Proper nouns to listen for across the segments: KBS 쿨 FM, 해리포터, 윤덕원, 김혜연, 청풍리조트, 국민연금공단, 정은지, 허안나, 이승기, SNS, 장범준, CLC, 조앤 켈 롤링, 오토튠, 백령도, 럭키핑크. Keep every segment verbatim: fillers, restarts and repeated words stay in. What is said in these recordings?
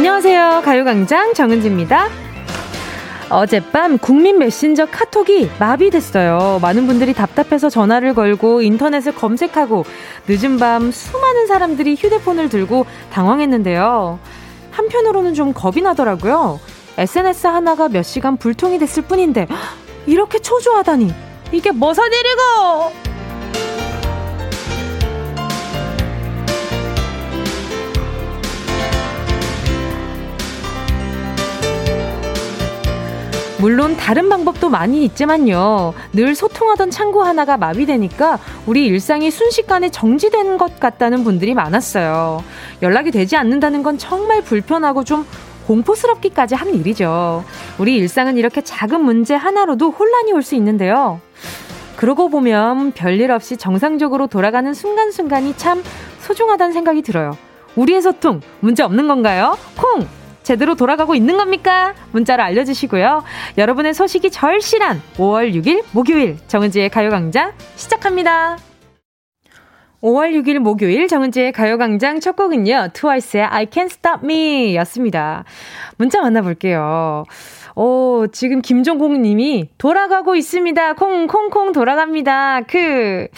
안녕하세요. 가요광장 정은지입니다. 어젯밤 국민 메신저 카톡이 마비됐어요. 많은 분들이 답답해서 전화를 걸고 인터넷을 검색하고 늦은 밤 수많은 사람들이 휴대폰을 들고 당황했는데요. 한편으로는 좀 겁이 나더라고요. 에스엔에스 하나가 몇 시간 불통이 됐을 뿐인데 이렇게 초조하다니 이게 무슨 일이고! 물론 다른 방법도 많이 있지만요. 늘 소통하던 창구 하나가 마비되니까 우리 일상이 순식간에 정지된 것 같다는 분들이 많았어요. 연락이 되지 않는다는 건 정말 불편하고 좀 공포스럽기까지 한 일이죠. 우리 일상은 이렇게 작은 문제 하나로도 혼란이 올 수 있는데요. 그러고 보면 별일 없이 정상적으로 돌아가는 순간순간이 참 소중하다는 생각이 들어요. 우리의 소통 문제 없는 건가요? 콩! 제대로 돌아가고 있는 겁니까? 문자로 알려주시고요. 여러분의 소식이 절실한 오월 육일 목요일 정은지의 가요광장 시작합니다. 오월 육일 목요일 정은지의 가요광장 첫 곡은요. 트와이스의 I Can't Stop Me 였습니다. 문자 만나볼게요. 오, 지금 김종공 님이 돌아가고 있습니다. 콩, 콩, 콩 돌아갑니다. 그,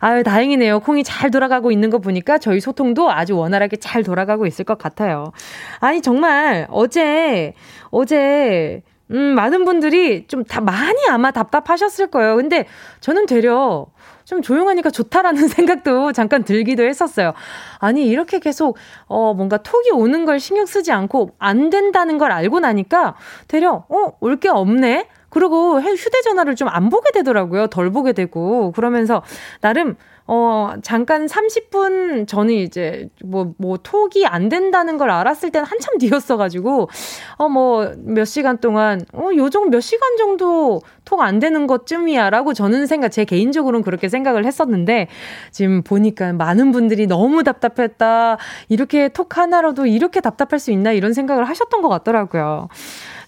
아유, 다행이네요. 콩이 잘 돌아가고 있는 거 보니까 저희 소통도 아주 원활하게 잘 돌아가고 있을 것 같아요. 아니, 정말 어제, 어제, 음, 많은 분들이 좀 다 많이 아마 답답하셨을 거예요. 근데 저는 되려 좀 조용하니까 좋다라는 생각도 잠깐 들기도 했었어요. 아니, 이렇게 계속, 어, 뭔가 톡이 오는 걸 신경 쓰지 않고 안 된다는 걸 알고 나니까 되려, 어, 올 게 없네? 그리고 휴대전화를 좀 안 보게 되더라고요. 덜 보게 되고. 그러면서 나름, 어, 잠깐 삼십 분 전에 이제, 뭐, 뭐, 톡이 안 된다는 걸 알았을 땐 한참 뒤였어가지고, 어, 뭐, 몇 시간 동안, 어, 요정 몇 시간 정도 톡 안 되는 것쯤이야, 라고 저는 생각, 제 개인적으로는 그렇게 생각을 했었는데, 지금 보니까 많은 분들이 너무 답답했다. 이렇게 톡 하나로도 이렇게 답답할 수 있나, 이런 생각을 하셨던 것 같더라고요.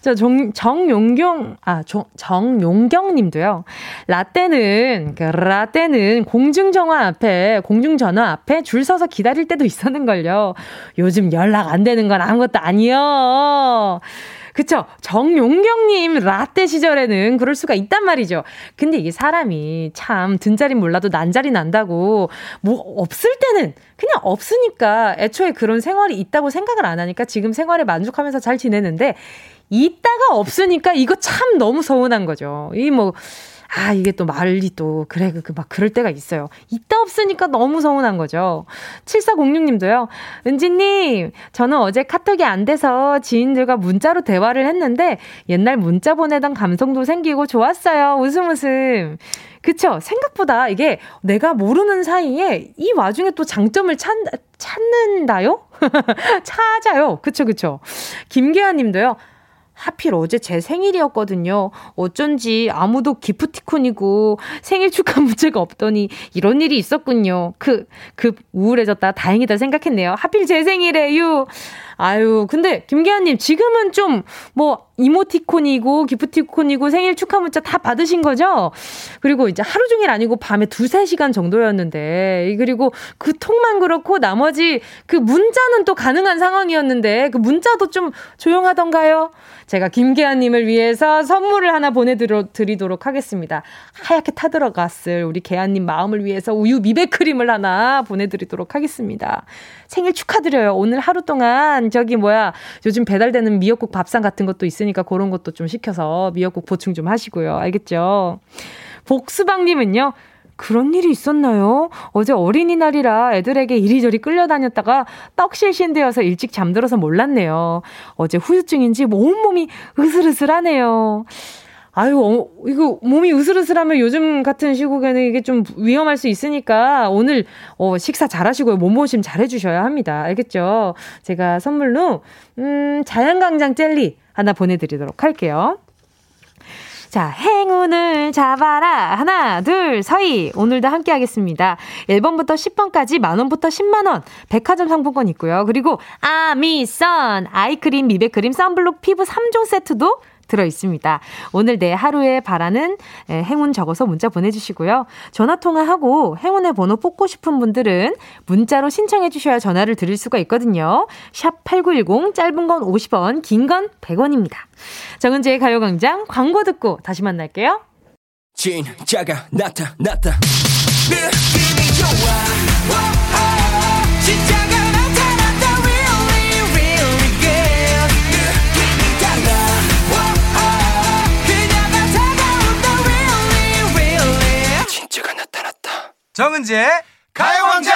자, 정, 정용경, 아, 정, 정용경 님도요. 라떼는, 그 라떼는 공중정 앞에, 공중전화 앞에 줄 서서 기다릴 때도 있었는걸요. 요즘 연락 안 되는 건 아무것도 아니요. 그쵸? 정용경님 라떼 시절에는 그럴 수가 있단 말이죠. 근데 이게 사람이 참 든자리 몰라도 난자리 난다고 뭐 없을 때는 그냥 없으니까 애초에 그런 생활이 있다고 생각을 안 하니까 지금 생활에 만족하면서 잘 지내는데 있다가 없으니까 이거 참 너무 서운한 거죠. 이 뭐 아, 이게 또 말이 또, 그래, 그, 막 그럴 때가 있어요. 있다 없으니까 너무 서운한 거죠. 칠사공육 님도요, 은지님, 저는 어제 카톡이 안 돼서 지인들과 문자로 대화를 했는데, 옛날 문자 보내던 감성도 생기고 좋았어요. 웃음 웃음. 그쵸? 생각보다 이게 내가 모르는 사이에 이 와중에 또 장점을 찾, 찾는다요? 찾아요. 그쵸, 그쵸. 김계환 님도요, 하필 어제 제 생일이었거든요. 어쩐지 아무도 기프티콘이고 생일 축하 문자가 없더니 이런 일이 있었군요. 그, 급 우울해졌다 다행이다 생각했네요. 하필 제 생일에요. 아유, 근데 김계환님 지금은 좀 뭐 이모티콘이고 기프티콘이고 생일 축하 문자 다 받으신 거죠? 그리고 이제 하루 종일 아니고 밤에 두세 시간 정도였는데 그리고 그 톡만 그렇고 나머지 그 문자는 또 가능한 상황이었는데 그 문자도 좀 조용하던가요? 제가 김계환님을 위해서 선물을 하나 보내드리도록 하겠습니다. 하얗게 타들어갔을 우리 계환님 마음을 위해서 우유 미백크림을 하나 보내드리도록 하겠습니다. 생일 축하드려요. 오늘 하루 동안 저기 뭐야 요즘 배달되는 미역국 밥상 같은 것도 있으니까 그런 것도 좀 시켜서 미역국 보충 좀 하시고요. 알겠죠? 복수방님은요. 그런 일이 있었나요? 어제 어린이날이라 애들에게 이리저리 끌려다녔다가 떡실신되어서 일찍 잠들어서 몰랐네요. 어제 후유증인지 온몸이 으슬으슬하네요. 아유, 어, 이거 몸이 으슬으슬하면 요즘 같은 시국에는 이게 좀 위험할 수 있으니까 오늘 어, 식사 잘하시고요. 몸보심 잘해주셔야 합니다. 알겠죠? 제가 선물로 음, 자연강장 젤리 하나 보내드리도록 할게요. 자, 행운을 잡아라. 하나, 둘, 서희. 오늘도 함께 하겠습니다. 일 번부터 십 번까지 만원부터 십만원, 백화점 상품권 있고요. 그리고 아미선, 아이크림, 미백크림, 선블록, 피부 삼 종 세트도 들어있습니다. 오늘 내 하루에 바라는 행운 적어서 문자 보내주시고요. 전화통화하고 행운의 번호 뽑고 싶은 분들은 문자로 신청해 주셔야 전화를 드릴 수가 있거든요. 샵 팔구일공, 짧은 건 오십 원, 긴 건 백 원입니다. 정은지의 가요광장 광고 듣고 다시 만날게요. 진짜가 나타났다. 느낌이 좋아. 오오. 진짜가 나타났다. Really, really good. 느낌이 달라. 오오. 그녀가 다가온다. Really, really. 진짜가 나타났다. 정은지의 가요광장.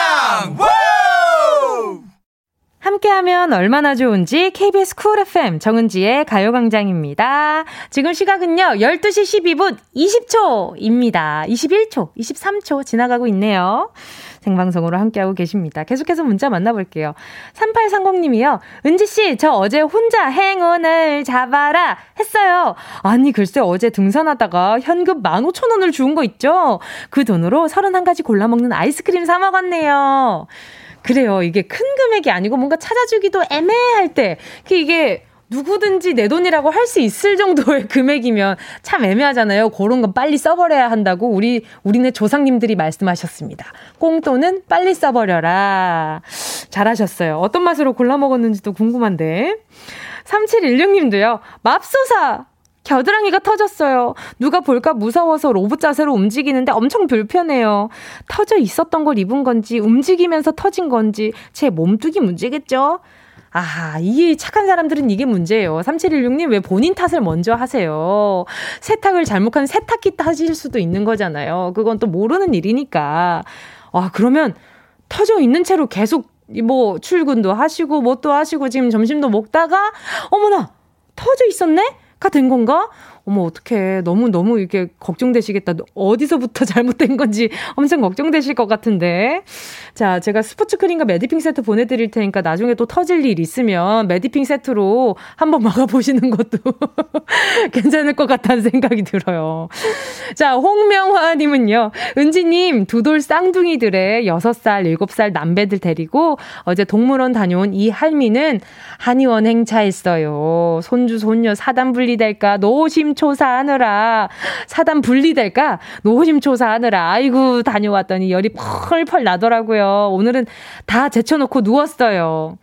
함께하면 얼마나 좋은지 케이비에스 쿨 에프엠 정은지의 가요광장입니다. 지금 시각은요 열두 시 십이 분 이십 초입니다. 이십일 초, 이십삼 초 지나가고 있네요. 생방송으로 함께하고 계십니다. 계속해서 문자 만나볼게요. 삼팔삼공 님이요. 은지씨, 저 어제 혼자 행운을 잡아라 했어요. 아니, 글쎄 어제 등산하다가 현금 만 오천 원을 주운 거 있죠? 그 돈으로 서른한 가지 골라먹는 아이스크림 사 먹었네요. 그래요. 이게 큰 금액이 아니고 뭔가 찾아주기도 애매할 때 이게 누구든지 내 돈이라고 할 수 있을 정도의 금액이면 참 애매하잖아요. 그런 건 빨리 써버려야 한다고 우리, 우리네 조상님들이 말씀하셨습니다. 꽁돈은 빨리 써버려라. 잘하셨어요. 어떤 맛으로 골라 먹었는지도 궁금한데. 삼칠일육 님도요. 맙소사! 겨드랑이가 터졌어요. 누가 볼까 무서워서 로봇 자세로 움직이는데 엄청 불편해요. 터져 있었던 걸 입은 건지 움직이면서 터진 건지 제 몸뚱이 문제겠죠? 아하, 이 착한 사람들은 이게 문제예요. 삼칠일육 님, 왜 본인 탓을 먼저 하세요? 세탁을 잘못한 세탁기 탓일 수도 있는 거잖아요. 그건 또 모르는 일이니까. 아, 그러면 터져 있는 채로 계속 뭐 출근도 하시고 뭣도 하시고 지금 점심도 먹다가 어머나 터져 있었네? 가 된 건가? 어머, 어떡해. 너무너무 이렇게 걱정되시겠다. 어디서부터 잘못된 건지 엄청 걱정되실 것 같은데. 자, 제가 스포츠 크림과 매디핑 세트 보내드릴 테니까 나중에 또 터질 일 있으면 매디핑 세트로 한번 막아보시는 것도 괜찮을 것 같다는 생각이 들어요. 자, 홍명화님은요. 은지님, 두 돌 쌍둥이들의 여섯 살, 일곱 살 남매들 데리고 어제 동물원 다녀온 이 할미는 한의원 행차했어요. 손주, 손녀 사단 분리될까 노심 조사하느라 사단 분리될까 노심초사하느라 아이고 다녀왔더니 열이 펄펄 나더라고요. 오늘은 다 제쳐놓고 누웠어요.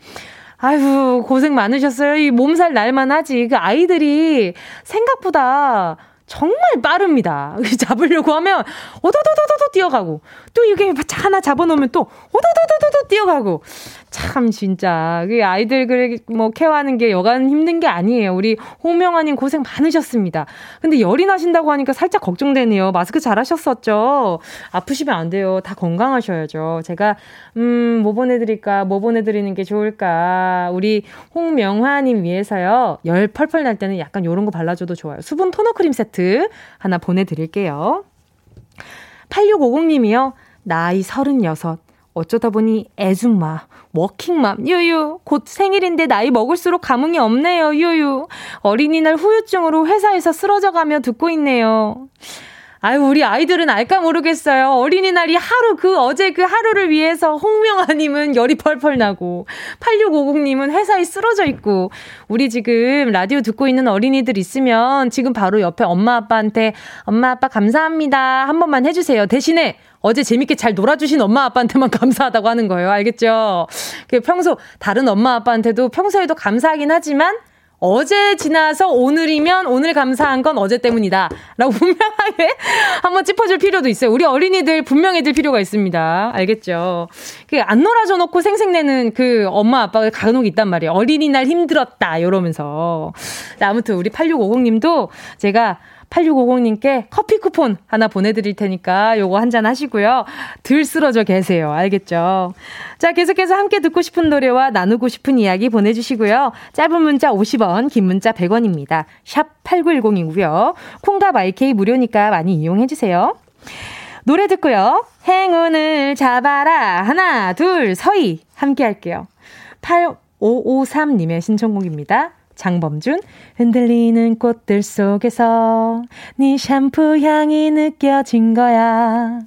아이고 고생 많으셨어요. 이 몸살 날만 하지. 그 아이들이 생각보다 정말 빠릅니다. 잡으려고 하면 오도도도도도 뛰어가고 또 이게 하나 잡아놓으면 또 오도도도도도 뛰어가고 참 진짜 아이들 그래 뭐 케어하는 게 여간 힘든 게 아니에요. 우리 홍명아님 고생 많으셨습니다. 근데 열이 나신다고 하니까 살짝 걱정되네요. 마스크 잘 하셨었죠? 아프시면 안 돼요. 다 건강하셔야죠. 제가 음 뭐 보내드릴까 뭐 보내드리는 게 좋을까 우리 홍명화님 위해서요. 열 펄펄 날 때는 약간 이런 거 발라줘도 좋아요. 수분 토너 크림 세트 하나 보내드릴게요. 팔육오공 님이요. 나이 서른여섯. 어쩌다 보니 애줌마, 워킹맘, 유유. 곧 생일인데 나이 먹을수록 감흥이 없네요, 유유. 어린이날 후유증으로 회사에서 쓰러져가며 듣고 있네요. 아유, 우리 아이들은 알까 모르겠어요. 어린이날이 하루, 그 어제 그 하루를 위해서 홍명아님은 열이 펄펄 나고, 팔육오공 님은 회사에 쓰러져 있고, 우리 지금 라디오 듣고 있는 어린이들 있으면 지금 바로 옆에 엄마 아빠한테 엄마 아빠 감사합니다. 한 번만 해주세요. 대신에 어제 재밌게 잘 놀아주신 엄마 아빠한테만 감사하다고 하는 거예요. 알겠죠? 평소 다른 엄마 아빠한테도 평소에도 감사하긴 하지만, 어제 지나서 오늘이면 오늘 감사한 건 어제 때문이다 라고 분명하게 한번 짚어줄 필요도 있어요. 우리 어린이들 분명해질 필요가 있습니다. 알겠죠? 안 놀아줘놓고 생색내는 그 엄마 아빠가 간혹 있단 말이에요. 어린이날 힘들었다 이러면서. 아무튼 우리 팔육오공 님도 제가 팔육오공 님께 커피 쿠폰 하나 보내드릴 테니까 요거 한잔 하시고요. 들 쓰러져 계세요. 알겠죠? 자, 계속해서 함께 듣고 싶은 노래와 나누고 싶은 이야기 보내주시고요. 짧은 문자 오십 원, 긴 문자 백 원입니다. 샵 팔구일공이고요. 콩과 마이케이 무료니까 많이 이용해주세요. 노래 듣고요. 행운을 잡아라. 하나, 둘, 서희. 함께 할게요. 팔오오삼 님의 신청곡입니다. 장범준, 흔들리는 꽃들 속에서 네 샴푸 향이 느껴진 거야.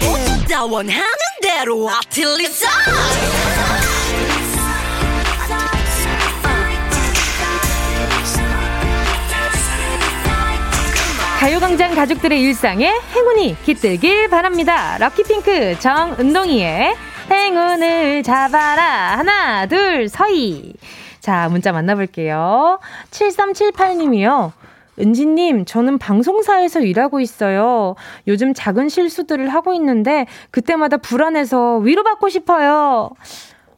어쩌다 원하는 대로 아틀리사. 성장 가족들의 일상에 행운이 깃들길 바랍니다. 럭키핑크 정은동이의 행운을 잡아라. 하나, 둘, 서희. 자, 문자 만나볼게요. 칠삼칠팔 님이요. 은지님, 저는 방송사에서 일하고 있어요. 요즘 작은 실수들을 하고 있는데 그때마다 불안해서 위로받고 싶어요.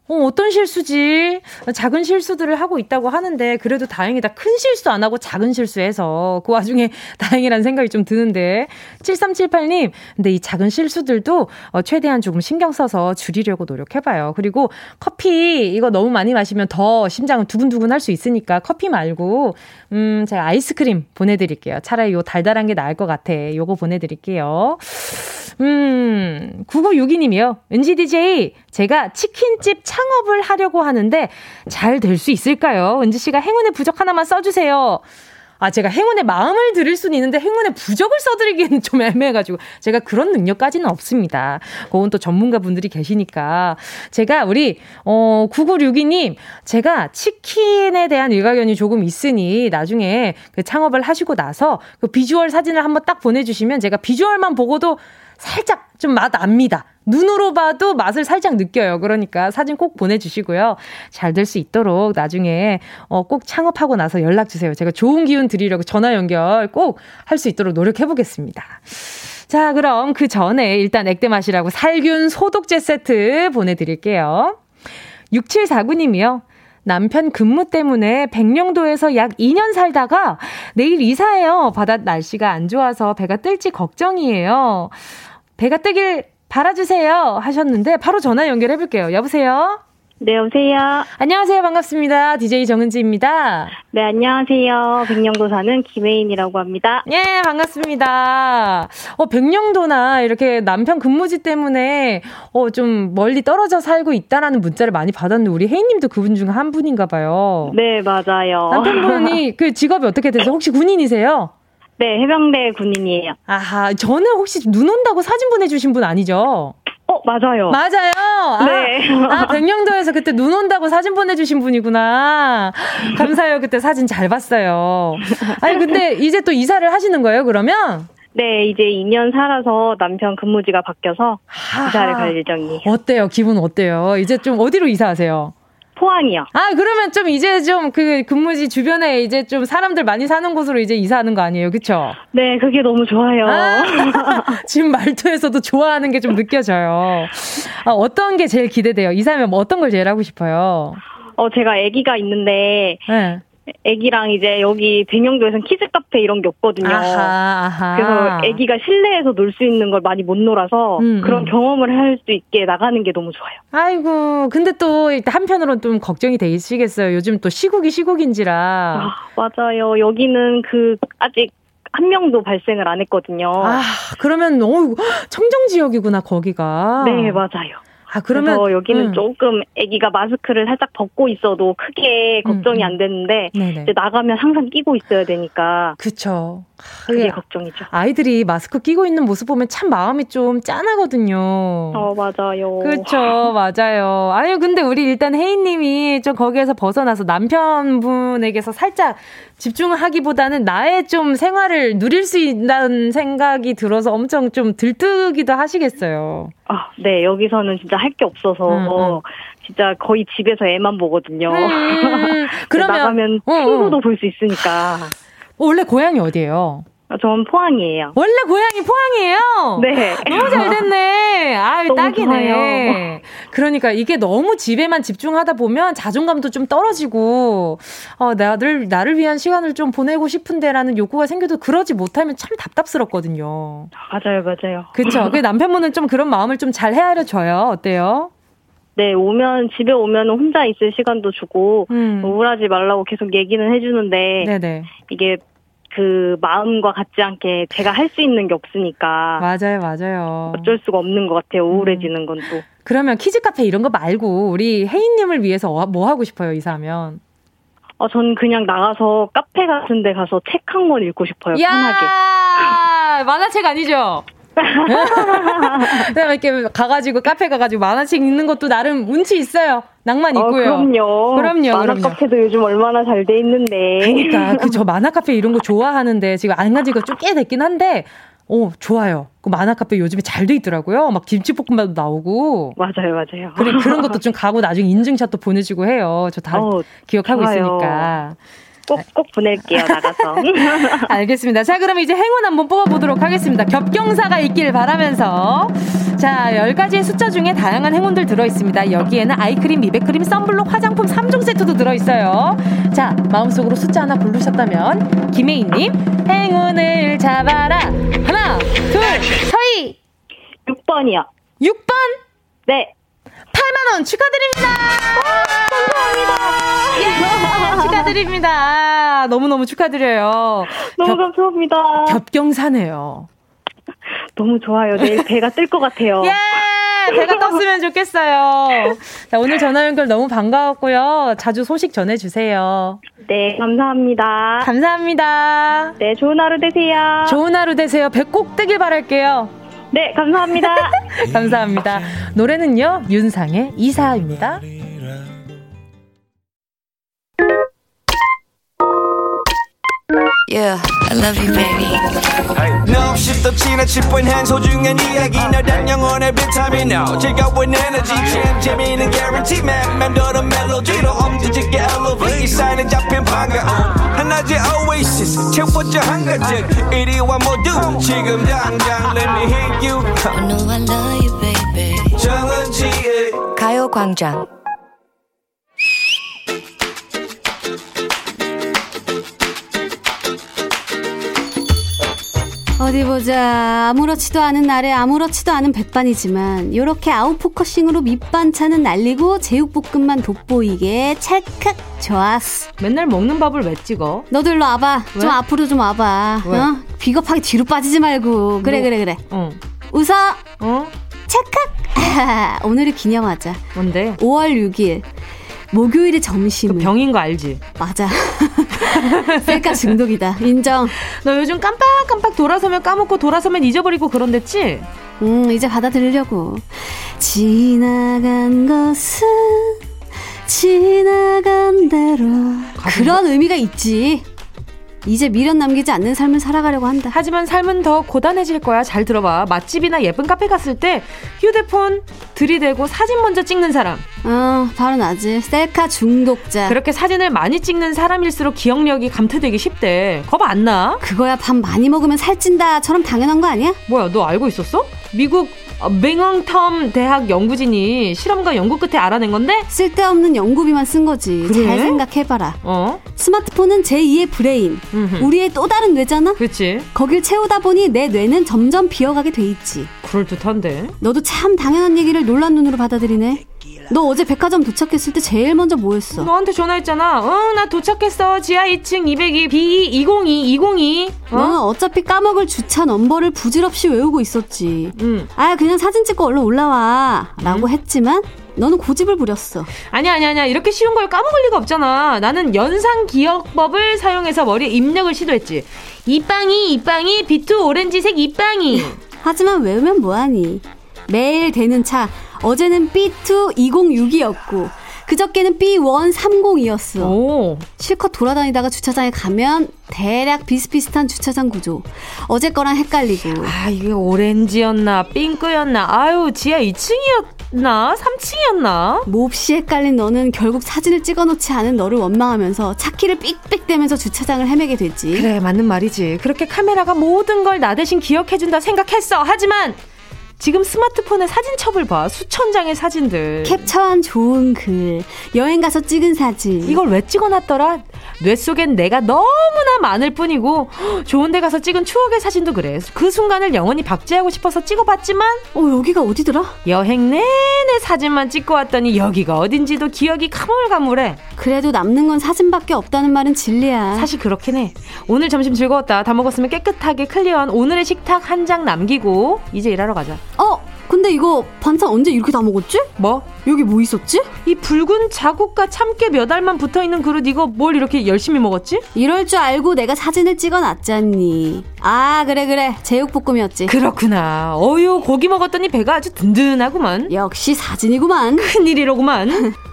어, 어떤 실수지? 작은 실수들을 하고 있다고 하는데 그래도 다행이다. 큰 실수 안 하고 작은 실수해서 그 와중에 다행이라는 생각이 좀 드는데, 칠삼칠팔 님, 근데 이 작은 실수들도 최대한 조금 신경 써서 줄이려고 노력해봐요. 그리고 커피 이거 너무 많이 마시면 더 심장은 두근두근 할 수 있으니까 커피 말고 음 제가 아이스크림 보내드릴게요. 차라리 요 달달한 게 나을 것 같아. 요거 보내드릴게요. 음, 구구육이 님이요. 은지디제이, 제가 치킨집 창업을 하려고 하는데 잘 될 수 있을까요? 은지씨가 행운의 부적 하나만 써주세요. 아, 제가 행운의 마음을 드릴 수는 있는데 행운의 부적을 써드리기에는 좀 애매해가지고 제가 그런 능력까지는 없습니다. 그건 또 전문가분들이 계시니까. 제가 우리 어, 구구육이 님, 제가 치킨에 대한 일가견이 조금 있으니 나중에 그 창업을 하시고 나서 그 비주얼 사진을 한번 딱 보내주시면 제가 비주얼만 보고도 살짝 좀 맛 압니다. 눈으로 봐도 맛을 살짝 느껴요. 그러니까 사진 꼭 보내주시고요. 잘 될 수 있도록 나중에 어 꼭 창업하고 나서 연락주세요. 제가 좋은 기운 드리려고 전화 연결 꼭 할 수 있도록 노력해보겠습니다. 자, 그럼 그 전에 일단 액땜 하시라고 살균 소독제 세트 보내드릴게요. 육칠사구 님이요. 남편 근무 때문에 백령도에서 약 이 년 살다가 내일 이사해요. 바닷 날씨가 안 좋아서 배가 뜰지 걱정이에요. 배가 뜨길 바라주세요 하셨는데 바로 전화 연결해볼게요. 여보세요? 네, 여보세요? 안녕하세요. 반갑습니다. 디제이 정은지입니다. 네, 안녕하세요. 백령도 사는 김혜인이라고 합니다. 예, 반갑습니다. 어, 백령도나 이렇게 남편 근무지 때문에 어, 좀 멀리 떨어져 살고 있다라는 문자를 많이 받았는데 우리 혜인님도 그분 중 한 분인가 봐요. 네, 맞아요. 남편분이 그 직업이 어떻게 되세요? 혹시 군인이세요? 네, 해병대 군인이에요. 아하, 저는 혹시 눈 온다고 사진 보내주신 분 아니죠? 어, 맞아요. 맞아요. 아, 네. 아, 백령도에서 그때 눈 온다고 사진 보내주신 분이구나. 감사해요. 그때 사진 잘 봤어요. 아니, 근데 이제 또 이사를 하시는 거예요, 그러면? 네, 이제 이 년 살아서 남편 근무지가 바뀌어서 아하. 이사를 갈 예정이에요. 어때요? 기분 어때요? 이제 좀 어디로 이사하세요? 포항이요. 아, 그러면 좀 이제 좀 그 근무지 주변에 이제 좀 사람들 많이 사는 곳으로 이제 이사하는 거 아니에요? 그쵸? 네, 그게 너무 좋아요. 아, 지금 말투에서도 좋아하는 게 좀 느껴져요. 아, 어떤 게 제일 기대돼요? 이사하면 뭐 어떤 걸 제일 하고 싶어요? 어, 제가 아기가 있는데. 네. 아기랑 이제 여기 백령도에서는 키즈 카페 이런 게 없거든요. 아하, 아하. 그래서 아기가 실내에서 놀 수 있는 걸 많이 못 놀아서 음, 그런 음. 경험을 할 수 있게 나가는 게 너무 좋아요. 아이고, 근데 또 한편으로는 좀 걱정이 되시겠어요. 요즘 또 시국이 시국인지라. 아, 맞아요. 여기는 그 아직 한 명도 발생을 안 했거든요. 아, 그러면 어, 청정 지역이구나 거기가. 네, 맞아요. 아, 그러면, 그래서 여기는 음. 조금 아기가 마스크를 살짝 벗고 있어도 크게 걱정이 음. 안 되는데 네네. 이제 나가면 항상 끼고 있어야 되니까. 그렇죠. 그게 걱정이죠. 아이들이 마스크 끼고 있는 모습 보면 참 마음이 좀 짠하거든요. 어, 맞아요. 그렇죠. 맞아요. 아유, 근데 우리 일단 혜인님이 좀 거기에서 벗어나서 남편분에게서 살짝 집중하기보다는 나의 좀 생활을 누릴 수 있다는 생각이 들어서 엄청 좀 들뜨기도 하시겠어요. 아, 네, 여기서는 진짜 할 게 없어서 음, 음. 진짜 거의 집에서 애만 보거든요. 음, 그러면 나가면 친구도 어, 어. 볼 수 있으니까. 원래 고향이 어디예요? 아, 전 포항이에요. 원래 고향이 포항이에요? 네. 너무 잘 됐네. 아유, 딱이네. 좋아요. 그러니까 이게 너무 집에만 집중하다 보면 자존감도 좀 떨어지고, 어, 나를, 나를 위한 시간을 좀 보내고 싶은데라는 욕구가 생겨도 그러지 못하면 참 답답스럽거든요. 맞아요, 맞아요. 그쵸. 그 남편분은 좀 그런 마음을 좀 잘 헤아려 줘요. 어때요? 네, 오면, 집에 오면 혼자 있을 시간도 주고, 음. 우울하지 말라고 계속 얘기는 해주는데, 네네. 이게 그 마음과 같지 않게 제가 할 수 있는 게 없으니까. 맞아요, 맞아요. 어쩔 수가 없는 것 같아요, 우울해지는 건 또. 음. 그러면 키즈카페 이런 거 말고, 우리 혜인님을 위해서 뭐 하고 싶어요, 이사하면? 어, 전 그냥 나가서 카페 같은 데 가서 책 한 권 읽고 싶어요, 편하게. 만화책 아니죠? 그다음에 이렇게 가가지고 카페 가가지고 만화책 읽는 것도 나름 운치 있어요. 낭만 있고요. 어, 그럼요. 그럼요. 만화 그럼요. 카페도 요즘 얼마나 잘 돼 있는데. 그러니까 그 저 만화 카페 이런 거 좋아하는데 지금 안 가지고 좀 꽤 됐긴 한데. 오, 좋아요. 그 만화 카페 요즘에 잘 돼 있더라고요. 막 김치볶음밥도 나오고. 맞아요, 맞아요. 그리고 그런 것도 좀 가고 나중에 인증샷도 보내주고 해요. 저 다 어, 기억하고 좋아요. 있으니까. 꼭, 꼭 보낼게요, 나가서. 알겠습니다. 자, 그럼 이제 행운 한번 뽑아보도록 하겠습니다. 겹경사가 있길 바라면서. 자, 열 가지의 숫자 중에 다양한 행운들 들어있습니다. 여기에는 아이크림, 미백크림, 선블록, 화장품 삼 종 세트도 들어있어요. 자, 마음속으로 숫자 하나 부르셨다면 김혜인님, 행운을 잡아라. 하나, 둘, 서희. 육 번이요. 육 번? 네. 팔만 원 축하드립니다. 감사합니다. 예, 축하드립니다. 너무너무 축하드려요. 너무 겹, 감사합니다. 겹경사네요. 너무 좋아요. 내일 배가 뜰 것 같아요. 예, 배가 떴으면 좋겠어요. 자, 오늘 전화 연결 너무 반가웠고요. 자주 소식 전해주세요. 네, 감사합니다. 감사합니다. 네, 좋은 하루 되세요. 좋은 하루 되세요. 배 꼭 뜨길 바랄게요. 네, 감사합니다. 감사합니다. 노래는요, 윤상의 이사입니다. Yeah, I love you, baby. No, she's the china chip when hands hold you and the eggy. No, that young on every time you know. Check out with energy, champ, Jimmy, and guarantee, man. Man, do the melody, no, um, did you get elevated? You sign and jump in, panga. And now you oasis, check what your hunger did. It is one more doom, chick em down, down, let me hit you. I know I love you, baby. 정은지, eh. 가요광장. 어디 보자. 아무렇지도 않은 날에 아무렇지도 않은 백반이지만 요렇게 아웃포커싱으로 밑반찬은 날리고 제육볶음만 돋보이게 찰칵. 좋았어. 맨날 먹는 밥을 왜 찍어? 너도 일로 와봐. 왜? 좀 앞으로 좀 와봐. 왜? 어? 비겁하게 뒤로 빠지지 말고. 그래 뭐, 그래 그래. 어. 웃어. 어? 찰칵. 오늘을 기념하자. 뭔데? 오월 육일 목요일의 점심은 그 병인 거 알지? 맞아. 셀카 중독이다. 인정. 너 요즘 깜빡깜빡 돌아서면 까먹고 돌아서면 잊어버리고 그런댔지? 음, 이제 받아들이려고. 지나간 것은 지나간 대로. 그런 거? 의미가 있지. 이제 미련 남기지 않는 삶을 살아가려고 한다. 하지만 삶은 더 고단해질 거야. 잘 들어봐. 맛집이나 예쁜 카페 갔을 때 휴대폰 들이대고 사진 먼저 찍는 사람. 어, 바로 나지. 셀카 중독자. 그렇게 사진을 많이 찍는 사람일수록 기억력이 감퇴되기 쉽대. 겁 안 나? 그거야 밥 많이 먹으면 살찐다처럼 당연한 거 아니야? 뭐야, 너 알고 있었어? 미국 맹왕텀 대학 연구진이 실험과 연구 끝에 알아낸 건데 쓸데없는 연구비만 쓴 거지. 그래? 잘 생각해봐라. 어? 스마트폰은 제이의 브레인. 음흠. 우리의 또 다른 뇌잖아. 그치? 거길 채우다 보니 내 뇌는 점점 비어가게 돼 있지. 그럴듯한데. 너도 참 당연한 얘기를 놀란 눈으로 받아들이네. 너 어제 백화점 도착했을 때 제일 먼저 뭐 했어? 너한테 전화했잖아. 응, 나 도착했어. 지하 이 층 이백이 비 이공이 이공이. 어? 너는 어차피 까먹을 주차 넘버를 부질없이 외우고 있었지. 응. 아, 그냥 사진 찍고 얼른 올라와. 응? 라고 했지만 너는 고집을 부렸어. 아니야, 아니야, 아니야. 이렇게 쉬운 걸 까먹을 리가 없잖아. 나는 연상 기억법을 사용해서 머리에 입력을 시도했지. 이빵이, 이빵이, 비투 오렌지색 이빵이. 하지만 외우면 뭐하니? 매일 되는 차. 어제는 비 투 이공육이었고 그저께는 비 일 삼공이었어. 오. 실컷 돌아다니다가 주차장에 가면 대략 비슷비슷한 주차장 구조. 어제 거랑 헷갈리고. 아, 이게 오렌지였나 핑크였나. 아유, 지하 이 층이었나 삼 층이었나. 몹시 헷갈린 너는 결국 사진을 찍어놓지 않은 너를 원망하면서 차키를 삑삑대면서 주차장을 헤매게 되지. 그래, 맞는 말이지. 그렇게 카메라가 모든 걸 나 대신 기억해준다 생각했어. 하지만 지금 스마트폰에 사진첩을 봐. 수천 장의 사진들. 캡처한 좋은 글, 여행가서 찍은 사진. 이걸 왜 찍어놨더라? 뇌 속엔 내가 너무나 많을 뿐이고 좋은 데 가서 찍은 추억의 사진도 그래. 그 순간을 영원히 박제하고 싶어서 찍어봤지만 어, 여기가 어디더라? 여행 내내 사진만 찍고 왔더니 여기가 어딘지도 기억이 가물가물해. 그래도 남는 건 사진밖에 없다는 말은 진리야. 사실 그렇긴 해. 오늘 점심 즐거웠다. 다 먹었으면 깨끗하게 클리어한 오늘의 식탁 한 장 남기고 이제 일하러 가자. 어, 근데 근데 이거 반찬 언제 이렇게 다 먹었지? 뭐? 여기 뭐 있었지? 이 붉은 자국과 참깨 몇 알만 붙어있는 그릇 이거 뭘 이렇게 열심히 먹었지? 이럴 줄 알고 내가 사진을 찍어놨잖니. 아 그래 그래 제육볶음이었지. 그렇구나. 어휴 고기 먹었더니 배가 아주 든든하구만. 역시 사진이구만. 큰일이로구만.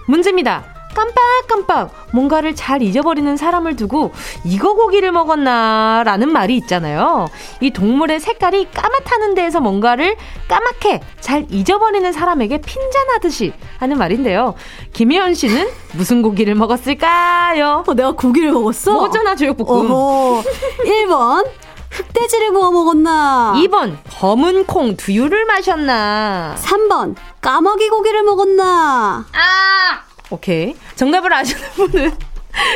문제입니다. 깜빡깜빡 뭔가를 잘 잊어버리는 사람을 두고 이거 고기를 먹었나 라는 말이 있잖아요. 이 동물의 색깔이 까맣다는 데에서 뭔가를 까맣게 잘 잊어버리는 사람에게 핀잔하듯이 하는 말인데요. 김혜연 씨는 무슨 고기를 먹었을까요? 어, 내가 고기를 먹었어? 먹었잖아 제육볶음. 어허. 일 번 흑돼지를 구워 먹었나? 이 번 검은 콩 두유를 마셨나? 삼 번 까마귀 고기를 먹었나? 아! 오케이. 정답을 아시는 분은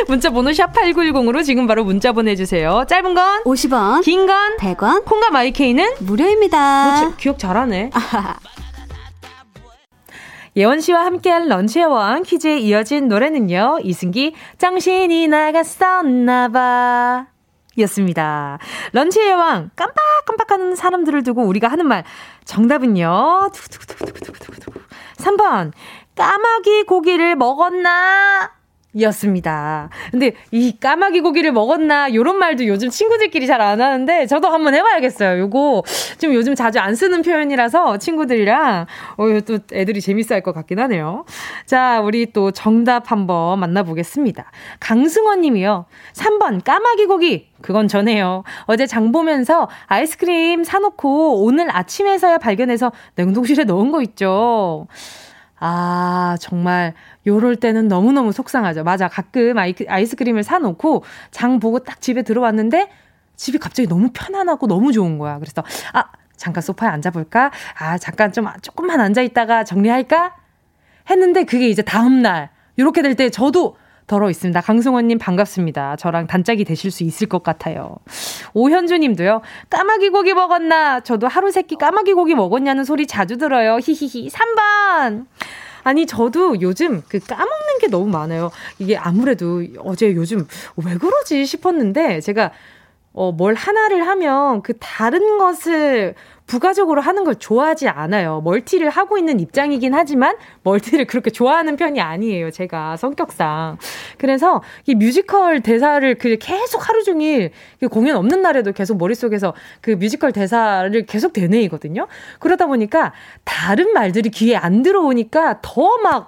문자 번호 샵팔구일공으로 지금 바로 문자 보내주세요. 짧은 건 오십 원, 긴 건 백 원, 콩과 마이케이는 무료입니다. 뭐, 기억 잘하네. 예원 씨와 함께한 런치의 여왕 퀴즈에 이어진 노래는요. 이승기 정신이 나갔었나 봐 였습니다. 런치의 여왕 깜빡깜빡하는 사람들을 두고 우리가 하는 말 정답은요. 삼 번 까마귀 고기를 먹었나? 였습니다. 근데 이 까마귀 고기를 먹었나? 요런 말도 요즘 친구들끼리 잘 안 하는데 저도 한번 해봐야겠어요. 요거 좀 요즘 자주 안 쓰는 표현이라서 친구들이랑 어, 또 애들이 재밌어할 것 같긴 하네요. 자, 우리 또 정답 한번 만나보겠습니다. 강승원 님이요. 삼 번 까마귀 고기. 그건 전에요. 어제 장 보면서 아이스크림 사놓고 오늘 아침에서야 발견해서 냉동실에 넣은 거 있죠. 아, 정말 요럴 때는 너무너무 속상하죠. 맞아. 가끔 아이, 아이스크림을 사놓고 장 보고 딱 집에 들어왔는데 집이 갑자기 너무 편안하고 너무 좋은 거야. 그래서 아, 잠깐 소파에 앉아볼까? 아, 잠깐 좀 조금만 앉아있다가 정리할까? 했는데 그게 이제 다음날 요렇게 될 때 저도 더러 있습니다. 강승원님 반갑습니다. 저랑 단짝이 되실 수 있을 것 같아요. 오현주님도요. 까마귀 고기 먹었나? 저도 하루 세끼 까마귀 고기 먹었냐는 소리 자주 들어요. 히히히. 삼 번. 아니 저도 요즘 그 까먹는 게 너무 많아요. 이게 아무래도 어제 요즘 왜 그러지 싶었는데 제가 어 뭘 하나를 하면 그 다른 것을 부가적으로 하는 걸 좋아하지 않아요. 멀티를 하고 있는 입장이긴 하지만 멀티를 그렇게 좋아하는 편이 아니에요. 제가 성격상. 그래서 이 뮤지컬 대사를 그 계속 하루 종일 공연 없는 날에도 계속 머릿속에서 그 뮤지컬 대사를 계속 되뇌이거든요. 그러다 보니까 다른 말들이 귀에 안 들어오니까 더 막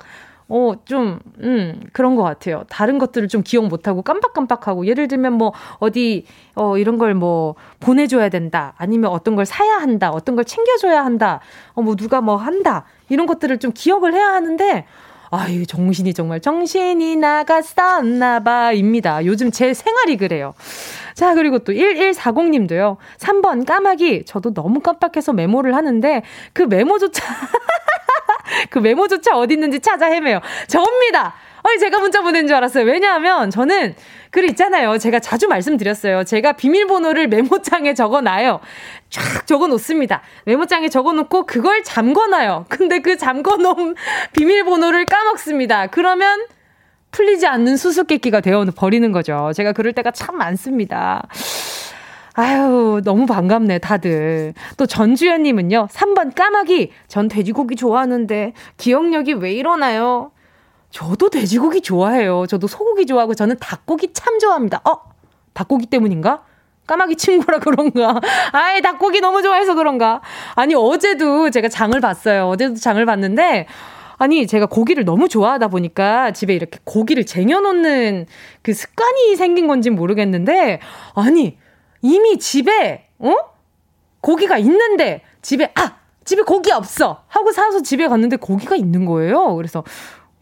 어, 좀, 음, 그런 것 같아요. 다른 것들을 좀 기억 못하고 깜빡깜빡하고, 예를 들면 뭐, 어디, 어, 이런 걸 뭐, 보내줘야 된다. 아니면 어떤 걸 사야 한다. 어떤 걸 챙겨줘야 한다. 어, 뭐, 누가 뭐 한다. 이런 것들을 좀 기억을 해야 하는데, 아유, 정신이 정말, 정신이 나갔었나봐, 입니다. 요즘 제 생활이 그래요. 자, 그리고 또 일일사공님도요. 삼 번 까마귀. 저도 너무 깜빡해서 메모를 하는데, 그 메모조차, 그 메모조차 어디 있는지 찾아 헤매요. 저입니다. 아니, 제가 문자 보낸 줄 알았어요. 왜냐하면 저는, 그 있잖아요. 제가 자주 말씀드렸어요. 제가 비밀번호를 메모장에 적어놔요. 쫙 적어놓습니다. 메모장에 적어놓고 그걸 잠궈놔요. 근데 그 잠궈놓은 비밀번호를 까먹습니다. 그러면 풀리지 않는 수수께끼가 되어버리는 거죠. 제가 그럴 때가 참 많습니다. 아유, 너무 반갑네, 다들. 또 전주현님은요, 삼 번 까마귀. 전 돼지고기 좋아하는데 기억력이 왜 이러나요? 저도 돼지고기 좋아해요. 저도 소고기 좋아하고 저는 닭고기 참 좋아합니다. 어? 닭고기 때문인가? 까마귀 친구라 그런가? 아이, 닭고기 너무 좋아해서 그런가? 아니, 어제도 제가 장을 봤어요. 어제도 장을 봤는데, 아니, 제가 고기를 너무 좋아하다 보니까 집에 이렇게 고기를 쟁여놓는 그 습관이 생긴 건지 모르겠는데, 아니, 이미 집에, 어? 고기가 있는데, 집에, 아! 집에 고기 없어! 하고 사서 집에 갔는데 고기가 있는 거예요. 그래서,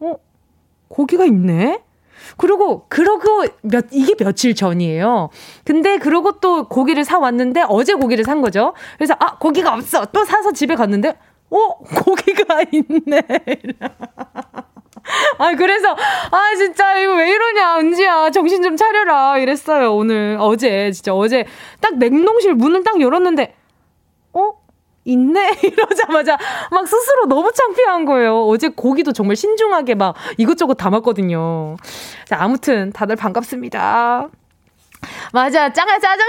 어? 고기가 있네? 그러고, 그러고, 몇, 이게 며칠 전이에요. 근데, 그러고 또 고기를 사왔는데, 어제 고기를 산 거죠. 그래서, 아, 고기가 없어! 또 사서 집에 갔는데, 어? 고기가 있네. 아, 그래서, 아, 진짜, 이거 왜 이러냐, 은지야. 정신 좀 차려라. 이랬어요, 오늘. 어제, 진짜 어제. 딱 냉동실 문을 딱 열었는데, 어? 있네? 이러자마자 막 스스로 너무 창피한 거예요. 어제 고기도 정말 신중하게 막 이것저것 담았거든요. 자, 아무튼, 다들 반갑습니다. 맞아, 짜장, 짜장.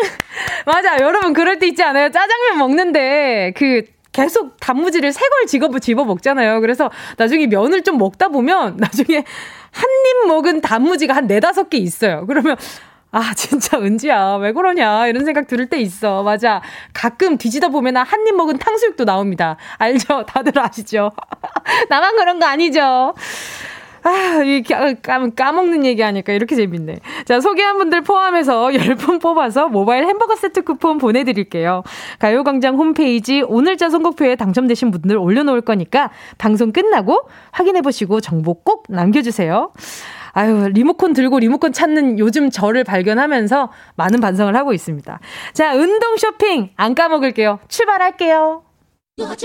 맞아, 여러분, 그럴 때 있지 않아요? 짜장면 먹는데, 그, 계속 단무지를 새 걸 집어 집어 먹잖아요. 그래서 나중에 면을 좀 먹다 보면 나중에 한 입 먹은 단무지가 한 네다섯 개 있어요. 그러면 아 진짜 은지야 왜 그러냐 이런 생각 들을 때 있어. 맞아. 가끔 뒤지다 보면 한 입 먹은 탕수육도 나옵니다. 알죠? 다들 아시죠? 나만 그런 거 아니죠? 아, 이렇게 까먹는 얘기하니까 이렇게 재밌네. 자, 소개한 분들 포함해서 십 분 뽑아서 모바일 햄버거 세트 쿠폰 보내드릴게요. 가요광장 홈페이지 오늘자 선곡표에 당첨되신 분들 올려놓을 거니까 방송 끝나고 확인해보시고 정보 꼭 남겨주세요. 아유, 리모컨 들고 리모컨 찾는 요즘 저를 발견하면서 많은 반성을 하고 있습니다. 자, 운동 쇼핑 안 까먹을게요. 출발할게요. 꼭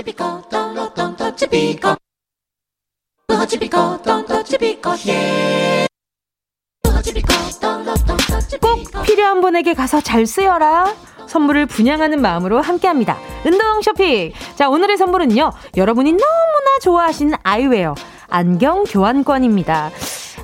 필요한 분에게 가서 잘 쓰여라. 선물을 분양하는 마음으로 함께합니다. 운동 쇼핑. 자, 오늘의 선물은요, 여러분이 너무나 좋아하시는 아이웨어 안경 교환권입니다.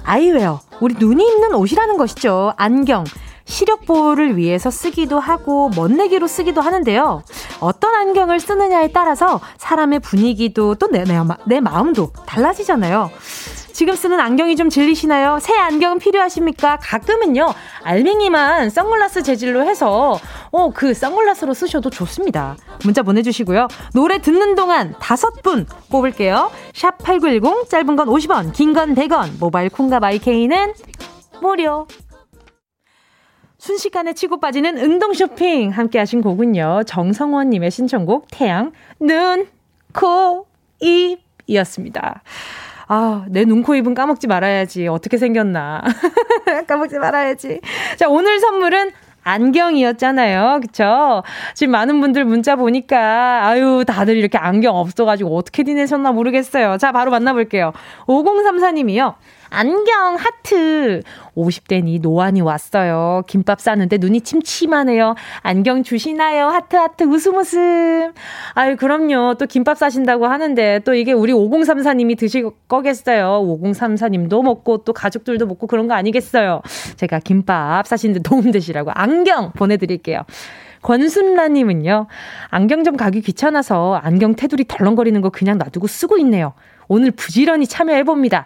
아이웨어, 우리 눈이 입는 옷이라는 것이죠. 안경, 시력 보호를 위해서 쓰기도 하고 멋내기로 쓰기도 하는데요. 어떤 안경을 쓰느냐에 따라서 사람의 분위기도 또 내, 내, 내 마음도 달라지잖아요. 지금 쓰는 안경이 좀 질리시나요? 새 안경 필요하십니까? 가끔은요, 알맹이만 선글라스 재질로 해서 어, 그 선글라스로 쓰셔도 좋습니다. 문자 보내주시고요. 노래 듣는 동안 다섯 분 뽑을게요. 샵 팔구일공, 짧은 건 오십 원, 긴 건 백 원, 모바일 콩과 마이케이는 무료. 순식간에 치고 빠지는 운동 쇼핑 함께 하신 곡은요, 정성원님의 신청곡 태양 눈, 코, 입이었습니다. 아, 내 눈, 코, 입은 까먹지 말아야지. 어떻게 생겼나. 까먹지 말아야지. 자, 오늘 선물은 안경이었잖아요. 그쵸? 지금 많은 분들 문자 보니까 아유, 다들 이렇게 안경 없어가지고 어떻게 지내셨나 모르겠어요. 자, 바로 만나볼게요. 오공삼사님이요. 안경 하트. 오십 대니 노안이 왔어요. 김밥 싸는데 눈이 침침하네요. 안경 주시나요? 하트 하트 웃음 웃음. 아유, 그럼요. 또 김밥 싸신다고 하는데 또 이게 우리 오공삼사님이 드실 거겠어요. 오공삼사님도 먹고 또 가족들도 먹고 그런 거 아니겠어요. 제가 김밥 싸시는데 도움되시라고 안경 보내드릴게요. 권순라님은요. 안경점 가기 귀찮아서 안경 테두리 덜렁거리는 거 그냥 놔두고 쓰고 있네요. 오늘 부지런히 참여해봅니다.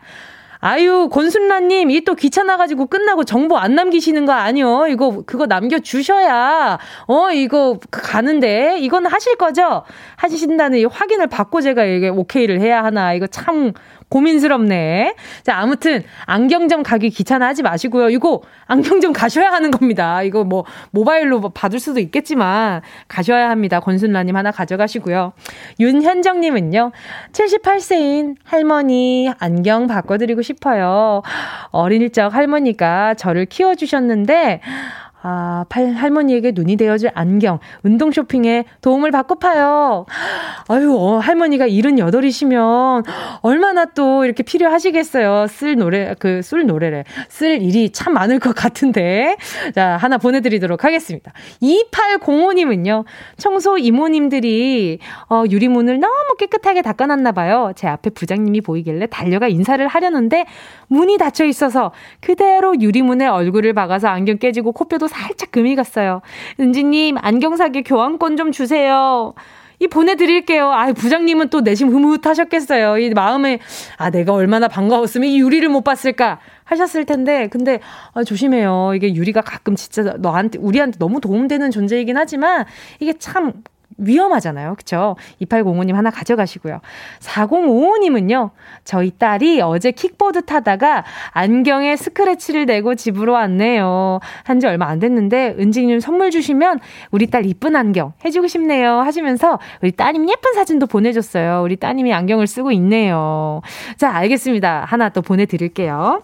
아유, 권순라님, 이 또 귀찮아가지고 끝나고 정보 안 남기시는 거 아니요? 이거, 그거 남겨주셔야, 어, 이거 가는데, 이건 하실 거죠? 하신다는 이 확인을 받고 제가 이게 오케이를 해야 하나. 이거 참 고민스럽네. 자, 아무튼, 안경점 가기 귀찮아 하지 마시고요. 이거, 안경점 가셔야 하는 겁니다. 이거 뭐, 모바일로 받을 수도 있겠지만, 가셔야 합니다. 권순라님 하나 가져가시고요. 윤현정님은요, 칠십팔 세인 할머니 안경 바꿔드리고 싶어요. 어릴 적 할머니가 저를 키워주셨는데, 아, 팔, 할머니에게 눈이 되어줄 안경, 운동 쇼핑에 도움을 받고파요. 아유, 어, 할머니가 칠십팔이시면 얼마나 또 이렇게 필요하시겠어요. 쓸 노래, 그, 쓸 노래래. 쓸 일이 참 많을 것 같은데. 자, 하나 보내드리도록 하겠습니다. 이팔공오님은요, 청소 이모님들이, 어, 유리문을 너무 깨끗하게 닦아놨나봐요. 제 앞에 부장님이 보이길래 달려가 인사를 하려는데, 문이 닫혀있어서 그대로 유리문에 얼굴을 박아서 안경 깨지고 코뼈도 살짝 금이 갔어요. 은지님, 안경 사기 교환권 좀 주세요. 이 보내드릴게요. 아, 부장님은 또 내심 흐뭇하셨겠어요. 이 마음에, 아, 내가 얼마나 반가웠으면 이 유리를 못 봤을까 하셨을 텐데, 근데 아, 조심해요. 이게 유리가 가끔 진짜 너한테, 우리한테 너무 도움되는 존재이긴 하지만 이게 참 위험하잖아요. 그쵸? 이팔공오님 하나 가져가시고요. 사공오오님은요. 저희 딸이 어제 킥보드 타다가 안경에 스크래치를 내고 집으로 왔네요. 한 지 얼마 안 됐는데 은지님 선물 주시면 우리 딸 이쁜 안경 해주고 싶네요 하시면서 우리 따님 예쁜 사진도 보내줬어요. 우리 따님이 안경을 쓰고 있네요. 자, 알겠습니다. 하나 또 보내드릴게요.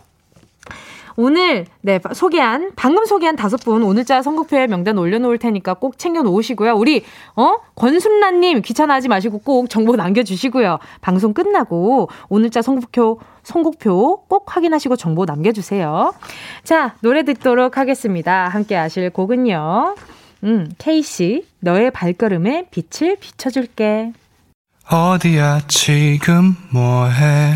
오늘 네 소개한 방금 소개한 다섯 분 오늘자 선곡표에 명단 올려놓을 테니까 꼭 챙겨놓으시고요. 우리 어 권순라님 귀찮아하지 마시고 꼭 정보 남겨주시고요. 방송 끝나고 오늘자 선곡표 선곡표 꼭 확인하시고 정보 남겨주세요. 자, 노래 듣도록 하겠습니다. 함께 하실 곡은요. 음 케이씨 너의 발걸음에 빛을 비춰줄게. 어디야 지금 뭐해?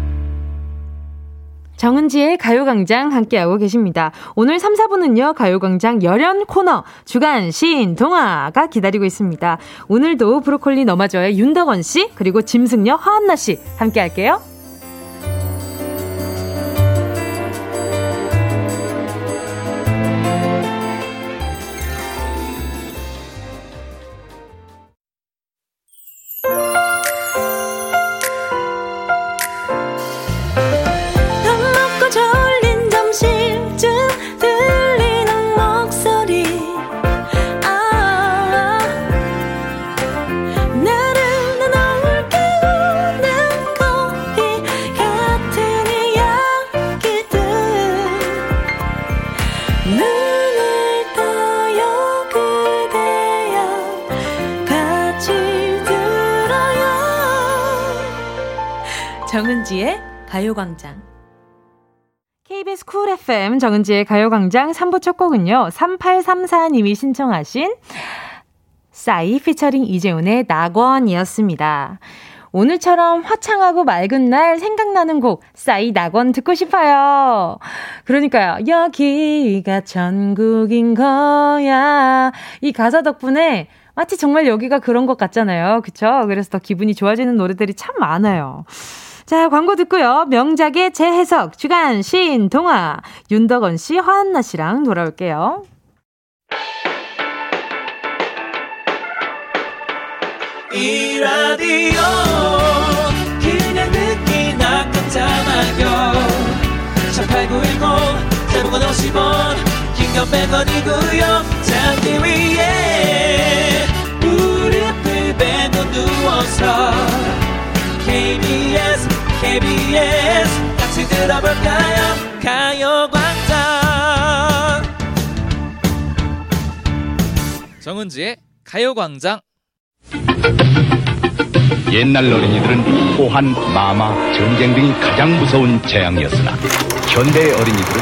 정은지의 가요광장 함께하고 계십니다. 오늘 삼, 사 부는요. 가요광장 열연 코너 주간 시인 동화가 기다리고 있습니다. 오늘도 브로콜리 너마저의 윤덕원 씨 그리고 짐승녀 허안나 씨 함께할게요. 정은지의 가요광장. 케이비에스 쿨 에프엠 정은지의 가요광장 삼 부 첫 곡은요. 삼팔삼사 님이 신청하신 싸이 피처링 이재훈의 낙원이었습니다. 오늘처럼 화창하고 맑은 날 생각나는 곡 싸이 낙원 듣고 싶어요. 그러니까요. 여기가 전국인 거야. 이 가사 덕분에 마치 정말 여기가 그런 것 같잖아요. 그쵸? 그래서 더 기분이 좋아지는 노래들이 참 많아요. 자, 광고 듣고요. 명작의 재해석, 주간 시인 동화, 윤덕원 씨, 허안나 씨랑 돌아올게요. 이 라디오 그냥 듣기나 깜짝마요 일팔구일공 대목원 오십 원 긴건 백 원이고요. 잠기 위에 무릎을 베고 누워서 케이비에스, 케이비에스 같이 들어볼까요? 가요광장 정은지의 가요광장. 옛날 어린이들은 호환, 마마, 전쟁 등이 가장 무서운 재앙이었으나 현대의 어린이들은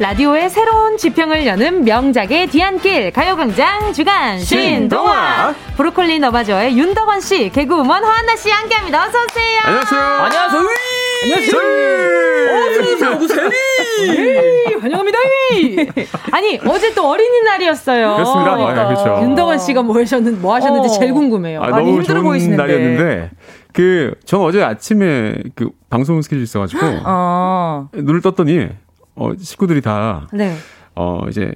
라디오의 새로운 지평을 여는 명작의 뒤안길 가요광장 주간 신동화. 브로콜리 너마저의 윤덕원 씨, 개그우먼 허안나 씨 함께합니다. 어서 오세요. 안녕하세요. 안녕하세요. 안녕하세요. 어서오세요. 환영합니다. 아니 어제 또 어린이날이었어요. 그렇습니다. 그러니까. 아, 그렇죠. 윤덕원 씨가 뭐 하셨는지, 뭐 하셨는지 어. 제일 궁금해요. 아, 많이 너무 힘들어 좋은 보이시는데. 날이었는데. 그 전 어제 아침에 그 방송 스케줄이 있어가지고 어. 눈을 떴더니. 어, 식구들이 다, 네. 어, 이제,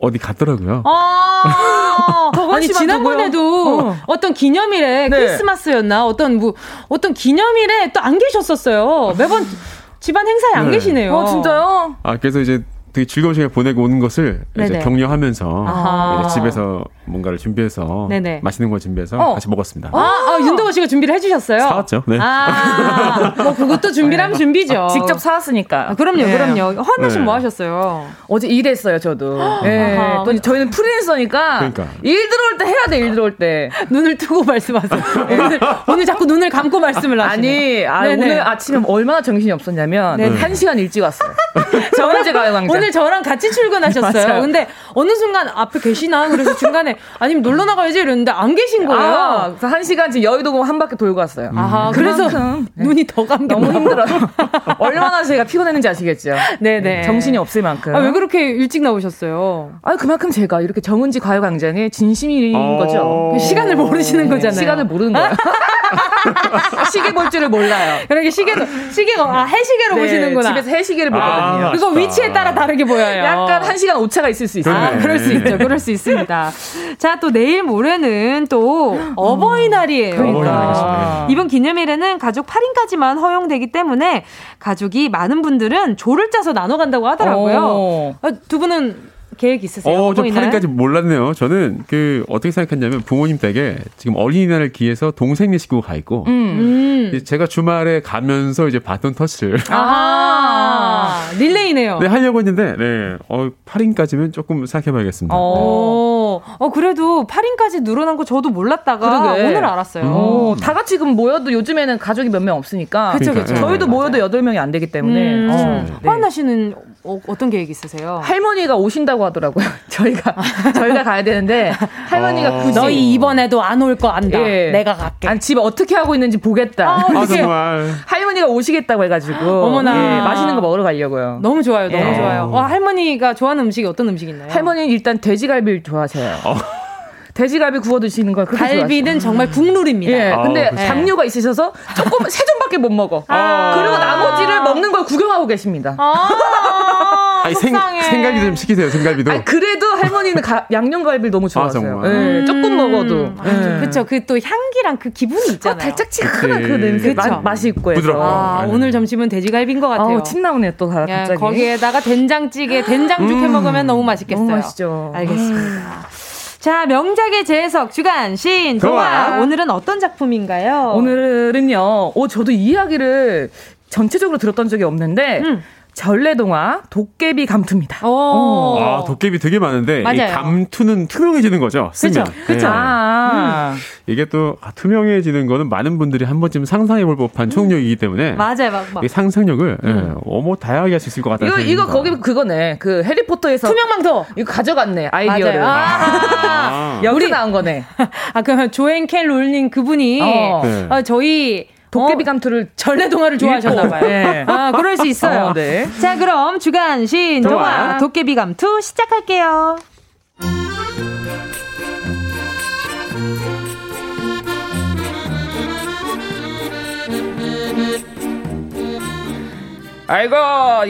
어디 갔더라고요. 아~ 아니, 지난번에도 어. 어떤 기념일에 네. 크리스마스였나? 어떤, 뭐, 어떤 기념일에 또 안 계셨었어요. 매번 집안 행사에 네. 안 계시네요. 어, 진짜요? 아, 그래서 이제 되게 즐거운 시간 보내고 오는 것을 네네. 이제 격려하면서 아~ 이제 집에서 뭔가를 준비해서 네네. 맛있는 걸 준비해서 어. 같이 먹었습니다. 아, 아, 아 윤덕원 씨가 준비를 해주셨어요? 사왔죠. 네. 아, 뭐 그것도 준비를 하면 준비죠. 직접 사왔으니까. 아, 그럼요, 네. 그럼요. 허안나 씨 네. 뭐 하셨어요? 어제 일했어요, 저도. 네. 아하. 또 저희는 프리랜서니까 그러니까. 일 들어올 때 해야 돼, 일 들어올 때. 눈을 뜨고 말씀하세요. 오늘, 오늘 자꾸 눈을 감고 말씀을 하시네. 아니, 아, 오늘 아침에 얼마나 정신이 없었냐면 네. 한 시간 일찍 왔어요. 정은지 가요광장. 오늘 저랑 같이 출근하셨어요. 근데 어느 순간 앞에 계시나? 그래서 중간에 아니면 놀러 나가야지 이랬는데 안 계신 거예요. 아, 그래서 한 시간 지금 여의도공 한 바퀴 돌고 왔어요. 아, 그래서 눈이 더 감겨. 너무 힘들어요. 얼마나 제가 피곤했는지 아시겠죠? 네네. 정신이 없을 만큼. 아, 왜 그렇게 일찍 나오셨어요? 아, 그만큼 제가 이렇게 정은지 가요광장의 진심인 어... 거죠. 시간을 모르시는 네. 거잖아요. 시간을 모르는 거예요. 시계 볼 줄을 몰라요. 그러니까 시계도, 시계가, 아, 해시계로 네, 보시는구나. 집에서 해시계를 보거든요. 아, 그거 위치에 따라 다르게 보여요. 약간 한 시간 오차가 있을 수 있어요. 아, 그럴 수 있죠. 그럴 수 있습니다. 자, 또 내일 모레는 또 어버이날이에요. 그러니까. 이번 기념일에는 가족 팔 인까지만 허용되기 때문에 가족이 많은 분들은 조를 짜서 나눠간다고 하더라고요. 아, 두 분은 계획 있으세요? 어, 저 팔 인까지 몰랐네요. 저는 그 어떻게 생각했냐면 부모님 댁에 지금 어린이날을 기해서 동생네 식구 가 있고 음. 음. 제가 주말에 가면서 이제 바톤 터치를 아 릴레이네요. 네 하려고 했는데 네 어, 팔 인까지면 조금 생각해봐야겠습니다. 어, 네. 어 그래도 팔 인까지 늘어난 거 저도 몰랐다가 그러게. 오늘 알았어요. 음. 다 같이 지금 모여도 요즘에는 가족이 몇 명 없으니까 그렇죠 그렇죠. 저희도 네, 모여도 여덟 명이 안 되기 때문에 음. 어, 네. 허안나 씨는 어, 어떤 계획 있으세요? 할머니가 오신다고. 하더라고요. 저희가 저희가 가야 되는데 할머니가 어... 굳이 너희 이번에도 안 올 거 안다. 예. 내가 갈게. 아니, 집에 어떻게 하고 있는지 보겠다. 아, 정말. 할머니가 오시겠다고 해가지고 어머나 예, 맛있는 거 먹으러 가려고요. 너무 좋아요, 너무 예. 좋아요. 와, 할머니가 좋아하는 음식이 어떤 음식 있나요? 할머니는 일단 돼지갈비를 좋아하세요. 어. 돼지갈비 구워 드시는 걸 그렇게 좋아하시죠. 갈비는 정말 국룰입니다. 예, 아, 근데 그치. 당뇨가 있으셔서 조금 세 점밖에 못 먹어. 아. 그리고 나머지를 먹는 걸 구경하고 계십니다. 아. 아니, 생, 생갈비 좀 시키세요, 생갈비도. 아니, 그래도 할머니는 가, 양념갈비를 너무 좋아하세요. 아, 네, 조금 먹어도. 네. 그쵸, 그 또 향기랑 그 기분이 있잖아요. 아, 달짝지근한 그 냄새. 맛, 맛이 있고 해서. 부드럽고. 아, 네. 오늘 점심은 돼지갈비인 것 같아요. 아우, 침 나오네, 또 다, 갑자기. 야, 거기에다가 된장찌개, 된장죽 음, 해먹으면 너무 맛있겠어요. 너무 맛있죠. 알겠습니다. 자, 명작의 재해석 주간 시인 동화. 오늘은 어떤 작품인가요? 오늘은요, 오, 저도 이 이야기를 전체적으로 들었던 적이 없는데, 음. 전래동화 도깨비 감투입니다. 오. 아, 도깨비 되게 많은데 맞아요. 이 감투는 투명해지는 거죠. 쓰면. 그렇죠. 네. 아. 음. 이게 또 아, 투명해지는 거는 많은 분들이 한 번쯤 상상해볼 법한 초능력이기 때문에 맞아요, 막, 막. 이 상상력을 음. 예, 어머 다양하게 할 수 있을 것 같다는 이거 이거 거기 그거네. 그 해리포터에서 투명망토 이거 가져갔네 아이디어를. 아. 여기서 우리, 나온 거네. 아 그러면 조앤 켈 롤링 그분이 어. 네. 아, 저희. 도깨비 감투를 전래동화를 좋아하셨나봐요. 네. 아, 그럴 수 있어요. 어, 네. 자, 그럼 주간 시인 동화 도깨비 감투 시작할게요. 아이고,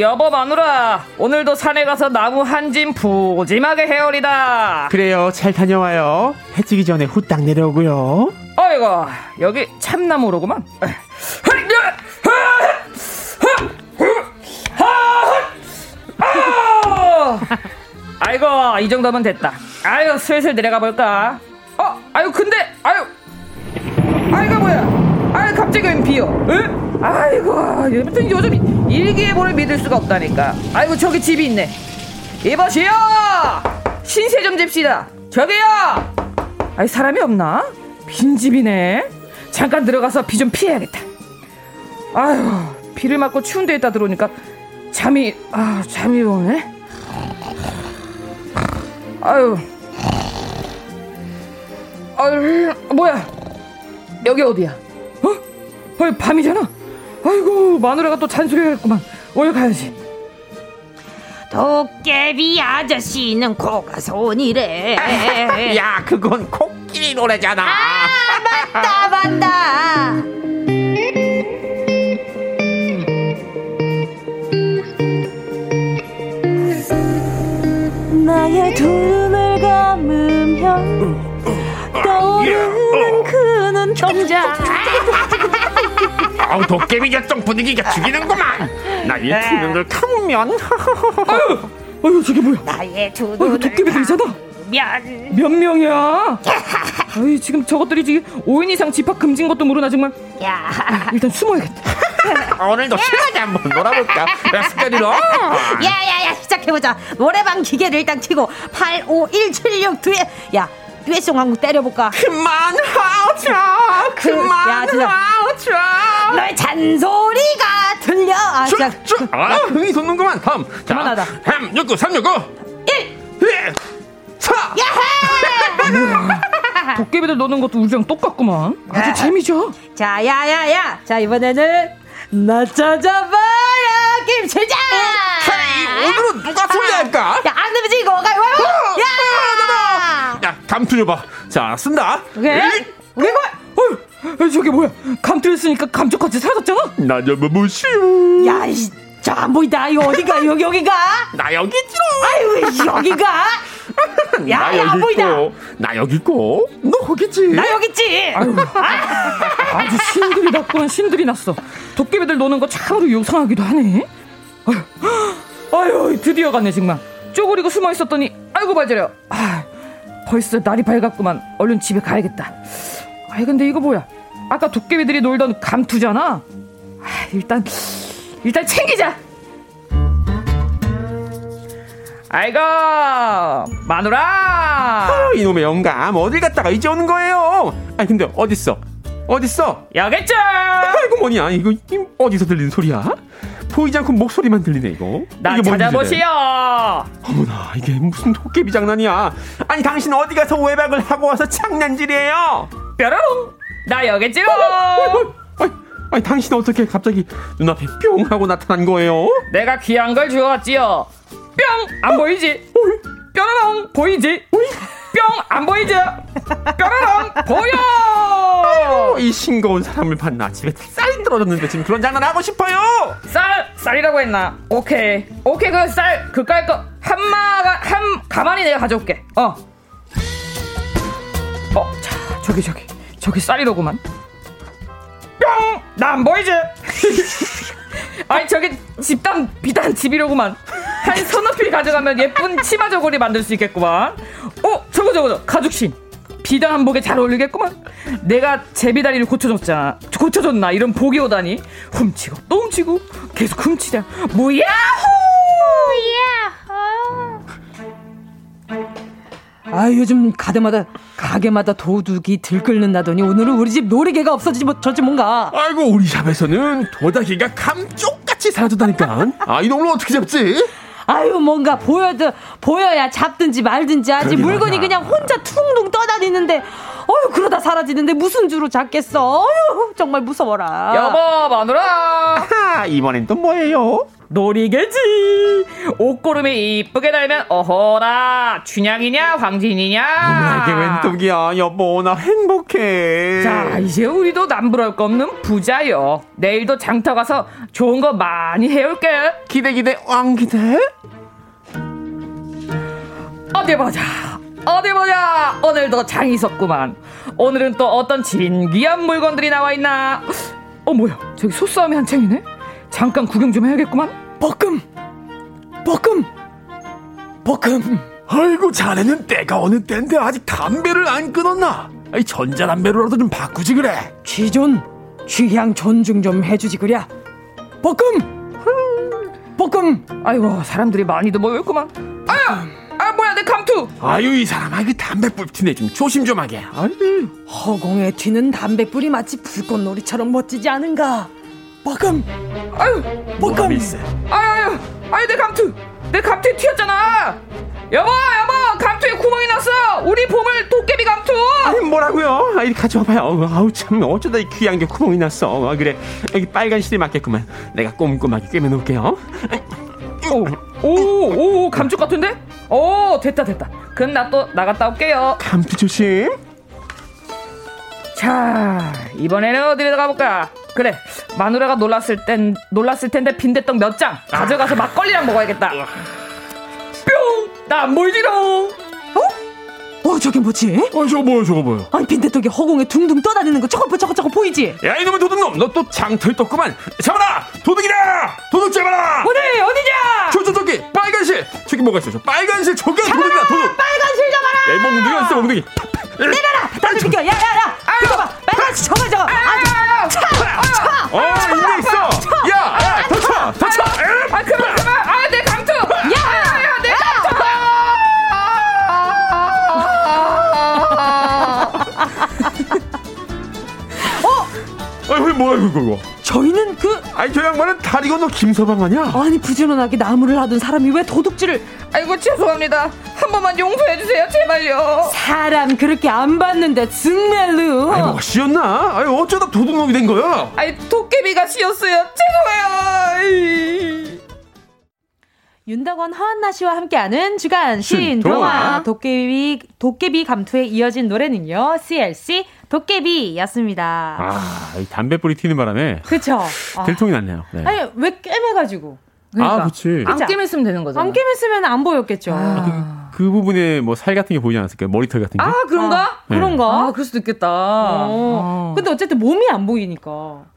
여보 마누라. 오늘도 산에 가서 나무 한 짐 푸짐하게 헤어리다. 그래요, 잘 다녀와요. 해 지기 전에 후딱 내려오고요. 아이고, 여기 참나무로구만. 아이고, 이 정도면 됐다. 아유, 슬슬 내려가 볼까? 어, 아유, 근데, 아유. 아이가 뭐야? 아유, 갑자기 웬 비어? 응? 아이고 요즘, 요즘 일기예보를 믿을 수가 없다니까. 아이고 저기 집이 있네. 이보시오 신세 좀 집시다. 저기요. 아이 사람이 없나? 빈집이네. 잠깐 들어가서 비 좀 피해야겠다. 아유 비를 맞고 추운 데 있다 들어오니까 잠이 아 잠이 오네. 아유 아유 뭐야 여기 어디야? 어? 아유 밤이잖아. 아이고 마누라가 또 잔소리를 했구만. 오늘 가야지. 도깨비 아저씨는 코가 손이래. 야 그건 코끼리 노래잖아. 아 맞다 맞다. 나의 두 눈을 감으며 떠오르는 그 눈동자. 아우 도깨비 결정 분위기가 죽이는구만. 나의 네. 두 눈을 감으면 아유, 아유 저게 뭐야. 나의 두 눈을 도깨비들 이잖아. 몇 명이야. 아유 지금 저것들이 지금 오 인 이상 집합 금지인 것도 모르나 정말. 야. 일단 숨어야겠다. 오늘도 신나게 한번 놀아볼까. 야 습관이로 야야야 시작해보자. 노래방 기계를 일단 켜고 팔 오 일 칠 육 뒤에 야 듀엣송 한곡 때려볼까? 그만 하자 그만 하자 너의 잔소리가 들려. 아 진짜 아 흥이 돋는구만. 다음 그만하다. 햄 육구 삼육구 일 이 사 야하. 도깨비들 노는 것도 우리랑 똑같구만. 아주 재미죠. 자 야야야 자 이번에는 나 찾아봐라 김실장. 오늘은 누가 소리할까? 야 안 움직이고 가요. 야 감투 줘봐. 자 쓴다. 오케이. 어, 저게 뭐야? 감투했으니까 감쪽같이 사라졌잖아? 나 좀 무시오. 야, 이, 저 안 보인다. 이거 어디가? 여기, 여기가? 나 여기 있지로. 아유, 여기가? 야, 나 여기 안 보인다. 나 여기 있고. 너 거기지? 나 여기 있지. 아유, 아주 신들이 났군. 신들이 났어. 도깨비들 노는 거 참으로 요상하기도 하네. 아유, 아유, 드디어 갔네 정말. 쪼그리고 숨어 있었더니 아이고 발저려. 아, 벌써 날이 밝았구만. 얼른 집에 가야겠다. 아이 근데 이거 뭐야? 아까 도깨비들이 놀던 감투잖아. 아, 일단 일단 챙기자. 아이고 마누라. 아, 이놈의 영감 어딜 갔다가 이제 오는 거예요? 아이 근데 어딨어? 어딨어? 여깄죠. 아이고 뭐냐 이거 어디서 들리는 소리야? 보이지 않고 목소리만 들리네 이거. 나 찾아보시오. 어머나 이게 무슨 도깨비 장난이야. 아니 당신 어디 가서 외박을 하고 와서 장난질이에요? 뾰롱 나 여깄지요. 아니, 아니 당신 어떻게 갑자기 눈앞에 뿅 하고 나타난 거예요? 내가 귀한 걸 주워왔지요. 뿅 안 보이지? 뾰로롱 보이지? 뿅 안 보이지? 뾰로롱 보여. 아유, 이 싱거운 사람을 봤나. 집에 쌀 떨어졌는데 지금 그런 장난하고 싶어요. 쌀 쌀이라고 했나? 오케이 오케이 그 쌀 그 깔 거 한마가 한 가만히 내가 가져올게. 어 어 자 저기 저기 저기 쌀이로구만. 뿅 나 안 보이지? 아니 저기 집단 비단 집이로구만. 한 서너 필 가져가면 예쁜 치마 저고리 만들 수 있겠구만. 어 저거 저거 저 가죽신 비단 한복에 잘 어울리겠구만. 내가 제비다리를 고쳐줬자 고쳐줬나 이런 복이 오다니. 훔치고 또 훔치고 계속 훔치자. 뭐야호 야호. 아 요즘 가게마다 가게마다 도둑이 들끓는다더니 오늘은 우리 집 노래개가 없어지지 저지 뭔가. 아이고 우리 샵에서는 도다기가 감쪽같이 사라졌다니까. 아 이놈을 어떻게 잡지? 아유 뭔가 보여도 보여야 잡든지 말든지 하지. 물건이 맞아. 그냥 혼자 퉁퉁 떠다니는데 어휴 그러다 사라지는데 무슨 주로 잡겠어. 어휴 정말 무서워라. 여보 마누라. 아하, 이번엔 또 뭐예요? 놀이개지. 옷고름이 이쁘게 달면 어허라 춘향이냐 황진이냐. 어머나 이게 웬 뚝이야. 여보 나 행복해. 자 이제 우리도 남부러울 거 없는 부자요. 내일도 장터 가서 좋은 거 많이 해올게. 기대 기대 왕 기대. 어디 보자 어디 보자. 오늘도 장이 섰구만. 오늘은 또 어떤 진귀한 물건들이 나와있나. 어 뭐야 저기 소싸움이 한창이네. 잠깐 구경 좀 해야겠구만. 볶음 볶음 볶음. 아이고 자네는 때가 어느 때인데 아직 담배를 안 끊었나. 아이 전자담배로라도 좀 바꾸지 그래. 취존 취향 존중 좀 해주지 그래. 볶음 볶음. 아이고 사람들이 많이도 모였구만. 아야 아 뭐야 내 감투. 아유 이 사람아 그 담배불 튀네. 좀 조심 좀 하게. 아유. 허공에 튀는 담배불이 마치 불꽃놀이처럼 멋지지 않은가. 볶음 아유 볶음. 아유 아유 아유 내 감투 내 감투에 튀었잖아. 여보 여보 감투에 구멍이 났어. 우리 보물 도깨비 감투. 아니 뭐라고요? 아 이리 가져와봐요. 아우 참 어쩌다 이 귀한 게 구멍이 났어. 아 그래 여기 빨간 실에 맞겠구만. 내가 꼼꼼하게 꿰매놓을게요. 오오오 오, 감쪽 같은데? 오 됐다 됐다. 그럼 나 또 나갔다 올게요. 감투 조심. 자 이번에는 어디로 가볼까? 그래 마누라가 놀랐을 땐 놀랐을 텐데 빈대떡 몇 장 가져가서 막걸리랑 먹어야겠다. 뿅 나 안 보이지롱. 어? 어 저게 뭐지? 어 저거 뭐야 저거 뭐야? 아니 빈대떡이 허공에 둥둥 떠다니는 거 저거 저거 저거 보이지? 야 이놈의 도둑놈 너 또 장터에 떴구만. 잡아라 도둑이다 도둑 잡아라. 어디 어디냐? 저저 저기 빨간실 저기 뭐가 있어 저 빨간실 저기 도둑이다 도둑. 빨간실 잡아라. 야 멍둥이 안 써 멍둥이. 내려라 다시 비켜. 야야야 비켜봐 빨간실 저거 저거. 어, 이게 있어. 차, 야, 야, 더 쳐, 더 쳐. 아, 그만, 그만. 아, 내 감투. 야, 야, 야, 내 감투. 어? 아니, 왜 뭐야 이거 이거? 저희는 그. 아니, 저 양반은 다리 건너 김서방 아니야? 아니, 부지런하게 나무를 하던 사람이 왜 도둑질을? 아이고, 죄송합니다. 한 번만 용서해 주세요, 제발요. 사람 그렇게 안 봤는데 정말로. 아니 뭐가 씌었나? 아니 어쩌다 도둑놈이 된 거야? 아니 도깨비가 씌었어요. 죄송해요. 윤덕원 허안나 씨와 함께하는 주간 신동화 도깨비 도깨비 감투에 이어진 노래는요. 씨엘씨 도깨비였습니다. 아, 이 담배불이 튀는 바람에. 그쵸. 들통이 아. 났네요. 네. 아니, 왜 꿰매가지고. 그러니까. 아, 그치. 안 꿰맸으면 되는 거잖아. 안 꿰맸으면 안 보였겠죠. 아, 그, 그 부분에 뭐 살 같은 게 보이지 않았을까요? 머리털 같은 게? 아, 그런가? 아, 네. 그런가? 아, 그럴 수도 있겠다. 어. 아. 근데 어쨌든 몸이 안 보이니까.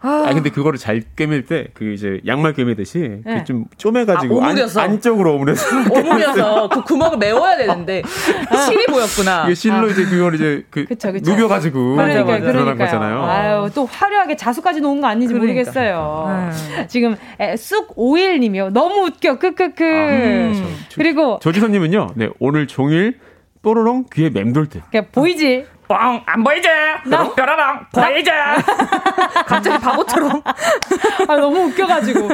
아, 아 근데 그거를 잘 꿰맬 때, 그 이제 양말 꿰매듯이, 네. 좀 쪼매가지고. 아, 안, 안쪽으로 오므려서. 오므려서. 그 구멍을 메워야 되는데. 아. 실이 보였구나. 이게 실로 아. 이제 그걸 이제 그 그쵸, 그쵸. 누벼가지고. 맞아, 맞아. 드러난 거잖아요. 아유, 또 화려하게 자수까지 놓은 거 아닌지 그러니까. 모르겠어요. 네. 지금 쑥 오일님이요. 너무 웃겨. 크크크. 아, 저, 저, 그리고 조지선님은요. 네, 오늘 종일 뽀로롱 귀에 맴돌 듯. 그러니까 보이지? 뻥 안 보이지? 나 뾰로롱 보이지? 갑자기 바보처럼. 아, 너무 웃겨가지고.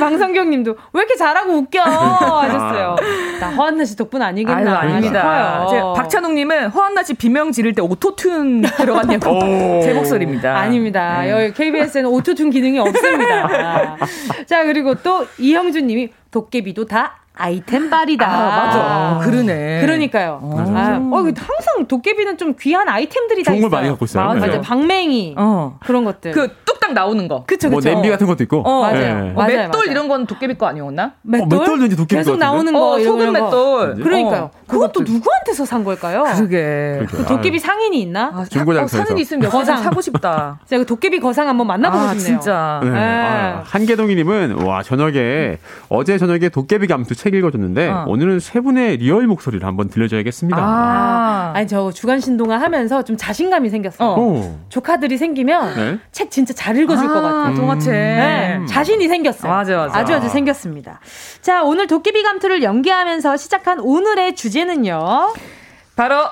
방성경님도 왜 이렇게 잘하고 웃겨 하셨어요. 나 허안나 씨 덕분 아니겠나? 아유, 아닙니다. 싶어요. 박찬욱님은 허안나 씨 비명 지를 때 오토튠 들어갔냐고. 제 목소리입니다. 아닙니다. 네. 여기 케이비에스에는 오토튠 기능이 없습니다. 자, 그리고 또 이형준님이 도깨비도 다. 아이템 발이다. 아, 맞아. 아, 그러네. 그러니까요. 아, 어, 항상 도깨비는 좀 귀한 아이템들이 다 있어요. 좋은 걸 많이 갖고 있어요. 맞아요. 맞아요. 방맹이. 어. 그런 것들. 그 뚝딱 나오는 거. 그쵸, 그쵸. 뭐 냄비 같은 것도 있고. 어, 맞아요. 네. 맞아요. 어, 맷돌 맞아요. 이런 건 도깨비 거 아니었나? 맷돌? 어, 맷돌 왠지 도깨비 거 계속 나오는 거. 어, 소금 맷돌. 그러니까요. 어, 그것도 누구한테서 산 걸까요? 그러게. 그러니까. 도깨비 상인이 있나? 아, 중고장터에서. 어, 사는 있으면 몇 거장 사고 싶다. 제가 도깨비 거상 한번 만나보고 아, 싶네요. 진짜. 네. 네. 아, 한계동이님은 와 저녁에 어제 저녁에 도깨비 감투 책 읽어줬는데 어. 오늘은 세 분의 리얼 목소리를 한번 들려줘야겠습니다. 아. 아니 저 주간 신동아 하면서 좀 자신감이 생겼어요. 어. 조카들이 생기면 네? 책 진짜 잘 읽어줄 아, 것 같아요. 동화책. 네. 자신이 생겼어요. 맞아, 맞아. 아주 아주 생겼습니다. 자, 오늘 도깨비 감투를 연기하면서 시작한 오늘의 주제는요. 바로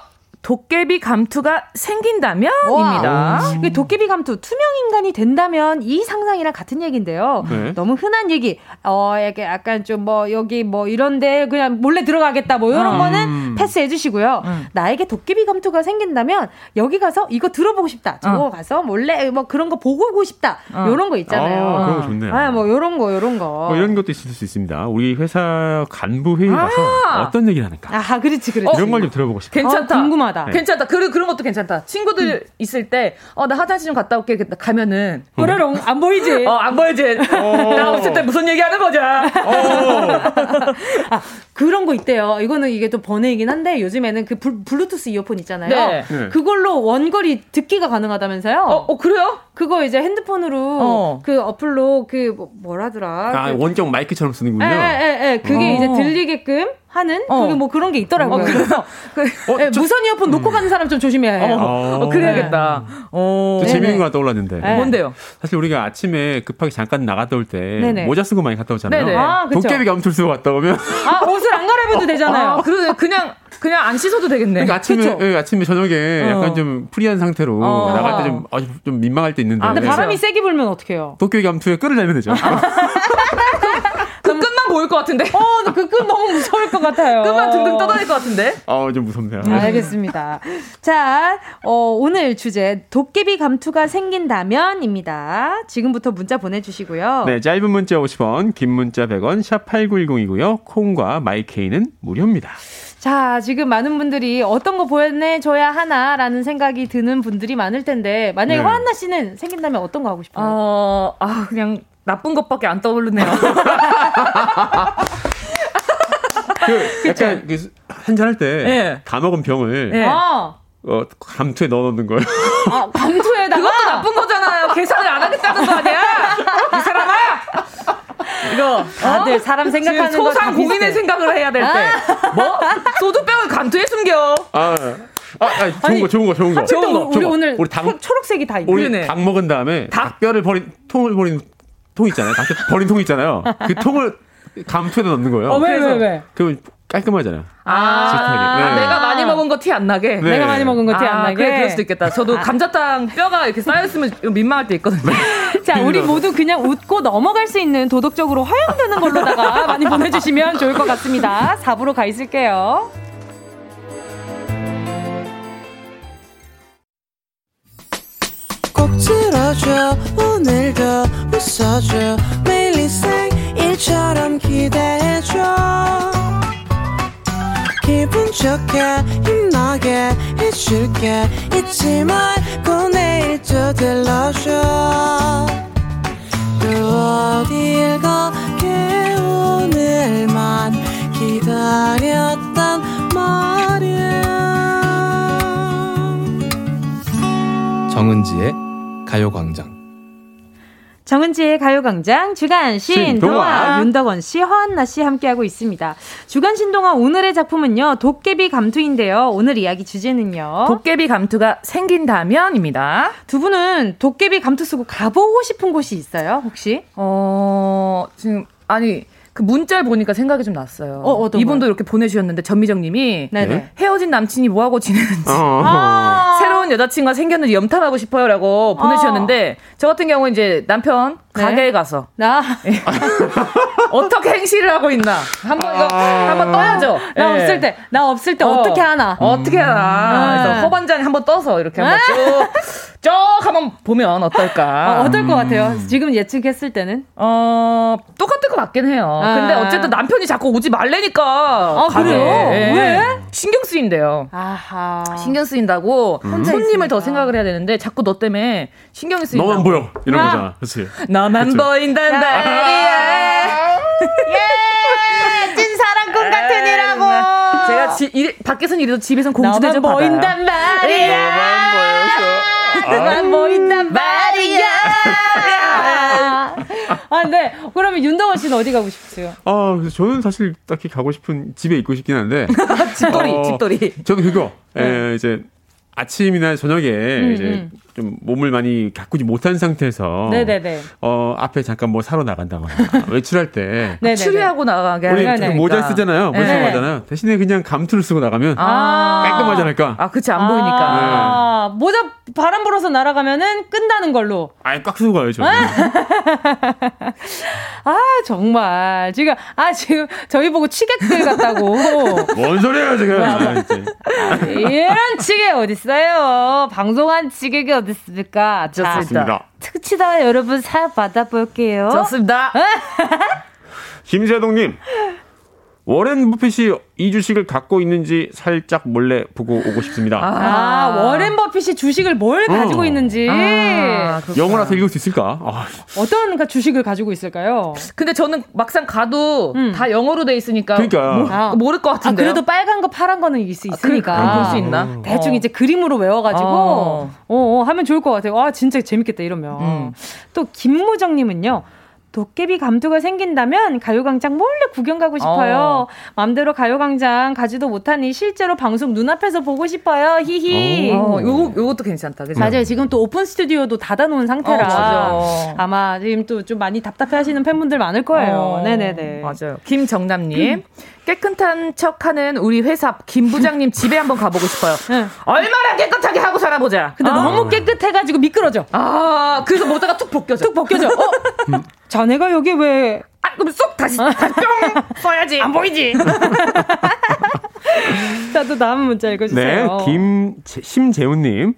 도깨비 감투가 생긴다면입니다. 도깨비 감투 투명인간이 된다면 이 상상이랑 같은 얘기인데요. 네. 너무 흔한 얘기. 어, 약간 좀 뭐 여기 뭐 이런데 그냥 몰래 들어가겠다 뭐 이런 음. 거는 패스해 주시고요. 음. 나에게 도깨비 감투가 생긴다면 여기 가서 이거 들어보고 싶다. 저거 어. 가서 몰래 뭐 그런 거 보고 오고 싶다. 어. 이런 거 있잖아요. 어, 그런 거 좋네요. 아, 뭐 이런 거 이런 거. 뭐 이런 것도 있을 수 있습니다. 우리 회사 간부 회의 가서 아. 어떤 얘기를 하는가. 아, 그렇지, 그렇지. 어. 이런 걸 좀 들어보고 싶다. 괜찮다. 어, 궁금하다. 네. 괜찮다. 그런 그런 것도 괜찮다. 친구들 음. 있을 때, 어, 나 화장실 좀 갔다 올게. 가면은 뽀로롱 안 보이지? 어, 안 보이지. 나 없을 때 무슨 얘기하는 거냐? 아, 그런 거 있대요. 이거는 이게 또 번외이긴 한데 요즘에는 그 블, 블루투스 이어폰 있잖아요. 네. 네. 그걸로 원거리 듣기가 가능하다면서요? 어, 어 그래요? 그거 이제 핸드폰으로 어. 그 어플로 그 뭐라더라? 아, 그, 원격 마이크처럼 쓰는군요. 예예예. 그게 어. 이제 들리게끔. 하는 어. 그게 뭐 그런 게 있더라고요. 어, 그래서 그, 어, 네, 저, 무선 이어폰 음. 놓고 가는 사람 좀 조심해야 해요. 어, 어, 그래야겠다. 네. 어. 또 재밌는 거 떠올랐는데. 네. 뭔데요? 사실 우리가 아침에 급하게 잠깐 나갔다 올 때 모자 쓰고 많이 갔다 오잖아요. 아, 도깨비 감투 쓰고 갔다 오면 아 옷을 안 갈아입어도 되잖아요. 아, 그러네. 그냥 그냥 안 씻어도 되겠네. 그러니까 아침에 예, 아침에 저녁에 어. 약간 좀 프리한 상태로 어. 나갈 때 좀 좀 좀 민망할 때 있는데. 아, 근데 바람이 세게 불면 어떻게 해요? 도깨비 감투에 끌을 내면 되죠. 보일 것 같은데. 어, 그 끝 너무 무서울 것 같아요. 끝만 등등 떠다닐 것 같은데. 아, 좀 무섭네요. 알겠습니다. 자, 어, 오늘 주제 도깨비 감투가 생긴다면입니다. 지금부터 문자 보내주시고요. 네, 짧은 문자 오십 원, 긴 문자 백 원, 샵 팔구일공이고요. 콩과 마이케이는 무료입니다. 자, 지금 많은 분들이 어떤 거 보내줘야 하나라는 생각이 드는 분들이 많을 텐데 만약에 네. 허안나 씨는 생긴다면 어떤 거 하고 싶어요? 어, 아, 그냥. 나쁜 것밖에 안 떠오르네요. 그, 약간, 그, 한잔할 때, 네. 다 먹은 병을, 네. 어, 감투에 넣어 놓는 거예요. 아, 감투에다가? 그것도 나쁜 거잖아요. 계산을 안 하겠다는 거 아니야? 이 사람아! 이거, 다들 어? 사람 생각하는 거. 소상 고민의 생각을 해야 될 때. 아? 뭐? 소주병을 감투에 숨겨. 아. 아, 아니, 좋은 아니, 거, 좋은 거, 좋은 거. 좋은 거. 우리 오늘 우리 닭, 초록색이 다 있네. 닭 먹은 다음에, 닭뼈를 버린, 통을 버린, 통 있잖아요. 다 버린 통 있잖아요. 그 통을 감투에다 넣는 거예요. 어, 왜, 왜, 왜? 그럼 깔끔하잖아요. 아, 네. 내가 많이 먹은 거 티 안 나게. 네. 내가 많이 먹은 거 티 안 아, 나게. 그래, 그럴 수도 있겠다. 저도 아. 감자탕 뼈가 이렇게 쌓여있으면 민망할 때 있거든요. 자, 우리 모두 그냥 웃고 넘어갈 수 있는 도덕적으로 허용되는 걸로다가 많이 보내주시면 좋을 것 같습니다. 사 부로 가 있을게요. 들어줘 오늘도 웃어줘 매일 일상일처럼 기대해줘 기분 좋게 힘나게 해줄게 잊지 말고 이제 들러줘 또 어딜 가게 오늘만 기다렸단 말이야. 정은지의 가요광장. 정은지의 가요광장 주간 신동화 윤덕원 씨, 허안나 씨 함께하고 있습니다. 주간 신동화 오늘의 작품은요, 도깨비 감투인데요. 오늘 이야기 주제는요, 도깨비 감투가 생긴다면입니다. 두 분은 도깨비 감투 쓰고 가보고 싶은 곳이 있어요 혹시? 어 지금 아니 그 문자를 보니까 생각이 좀 났어요. 어, 어, 이분도 이렇게 보내주셨는데 전미정님이 네네. 헤어진 남친이 뭐하고 지내는지 아~ 새로운 여자친구가 생겼는지 염탐하고 싶어요라고 보내주셨는데 아~ 저 같은 경우는 이제 남편 네. 가게에 가서 나 네. 어떻게 행실을 하고 있나 한번 이거 아~ 한번 떠야죠. 나 네. 없을 때 나 없을 때 어, 어떻게 하나 음~ 어떻게 하나 그래서 허반장에 한번 떠서 이렇게 한번 쭉, 쭉 한번 보면 어떨까? 어, 어떨 것 같아요. 지금 예측했을 때는 어 똑같을 것 같긴 해요. 아, 근데 어쨌든 남편이 자꾸 오지 말래니까. 아, 그래요? 네. 왜? 신경 쓰인대요. 아하. 신경 쓰인다고 음. 손님을 더 생각을 해야 되는데 자꾸 너 때문에 신경이 쓰인다. 너만 보여. 이런 야. 거잖아. 그렇지. 너만 그치. 보인단 말이야. 예. 찐 사랑꾼 같은 이라고. 제가 지, 일, 밖에서는 이래도 집에서는 공주대접 받아요. 너만 보인단 말이야. 너만 보여서. 너만 보인단 말이야. 아, 네. 그러면 윤덕원 씨는 어디 가고 싶으세요? 아, 저는 사실 딱히 가고 싶은 집에 있고 싶긴 한데. 집돌이, 어, 집돌이. 저는 그거. 네. 에, 이제 아침이나 저녁에 음, 이제 음. 좀 몸을 많이 가꾸지 못한 상태에서 네네네. 어, 앞에 잠깐 뭐 사러 나간다거나 외출할 때 추리하고 나가게 하니까 모자 쓰잖아요. 모자 쓰고 가잖아요. 대신에 그냥 감투를 쓰고 나가면 아~ 깔끔하지 않을까? 아, 그치 안 아~ 보이니까. 아~ 네. 모자 바람 불어서 날아가면은 끈다는 걸로. 아예 꽉 쓰고 가요, 저는. 아, 정말. 지금 아, 지금 저희 보고 취객들 같다고. 뭔 소리예요, 지금? 이런 취객 어딨어요? 방송한 취객이 됐습니까? 좋습니다. 특치다 여러분 사연 받아볼게요. 좋습니다. 김재동님, 워렌 버핏이 이 주식을 갖고 있는지 살짝 몰래 보고 오고 싶습니다. 아, 아. 워렌 버핏이 주식을 뭘 어. 가지고 있는지 아, 영어라서 읽을 수 있을까? 아. 어떤 주식을 가지고 있을까요? 근데 저는 막상 가도 음. 다 영어로 돼 있으니까 모를, 아. 모를 것 같은데. 아, 그래도 빨간 거 파란 거는 있, 있으니까 아, 볼 수 있나? 어. 대충 이제 그림으로 외워가지고 어. 어, 어, 하면 좋을 것 같아요. 아 진짜 재밌겠다 이러면. 음. 또 김무정님은요, 도깨비 감투가 생긴다면 가요광장 몰래 구경 가고 싶어요. 어. 맘대로 가요광장 가지도 못하니 실제로 방송 눈앞에서 보고 싶어요. 히히. 어. 어. 요거, 요것도 괜찮다. 그치? 맞아요. 지금 또 오픈 스튜디오도 닫아놓은 상태라 어, 아마 지금 또 좀 많이 답답해하시는 팬분들 많을 거예요. 어. 네네네. 맞아요. 김정남님. 음. 깨끗한 척하는 우리 회사 김 부장님 집에 한번 가보고 싶어요. 응. 얼마나 깨끗하게 하고 살아보자. 근데 아. 너무 깨끗해가지고 미끄러져. 아 그래서 모자가 툭 벗겨져. 툭 벗겨져. 어? 음. 자네가 여기 왜? 아 그럼 쏙 다시 뿅 써야지. 안 보이지. 자, 또 다음 문자 읽어주세요. 네, 김 심재훈님.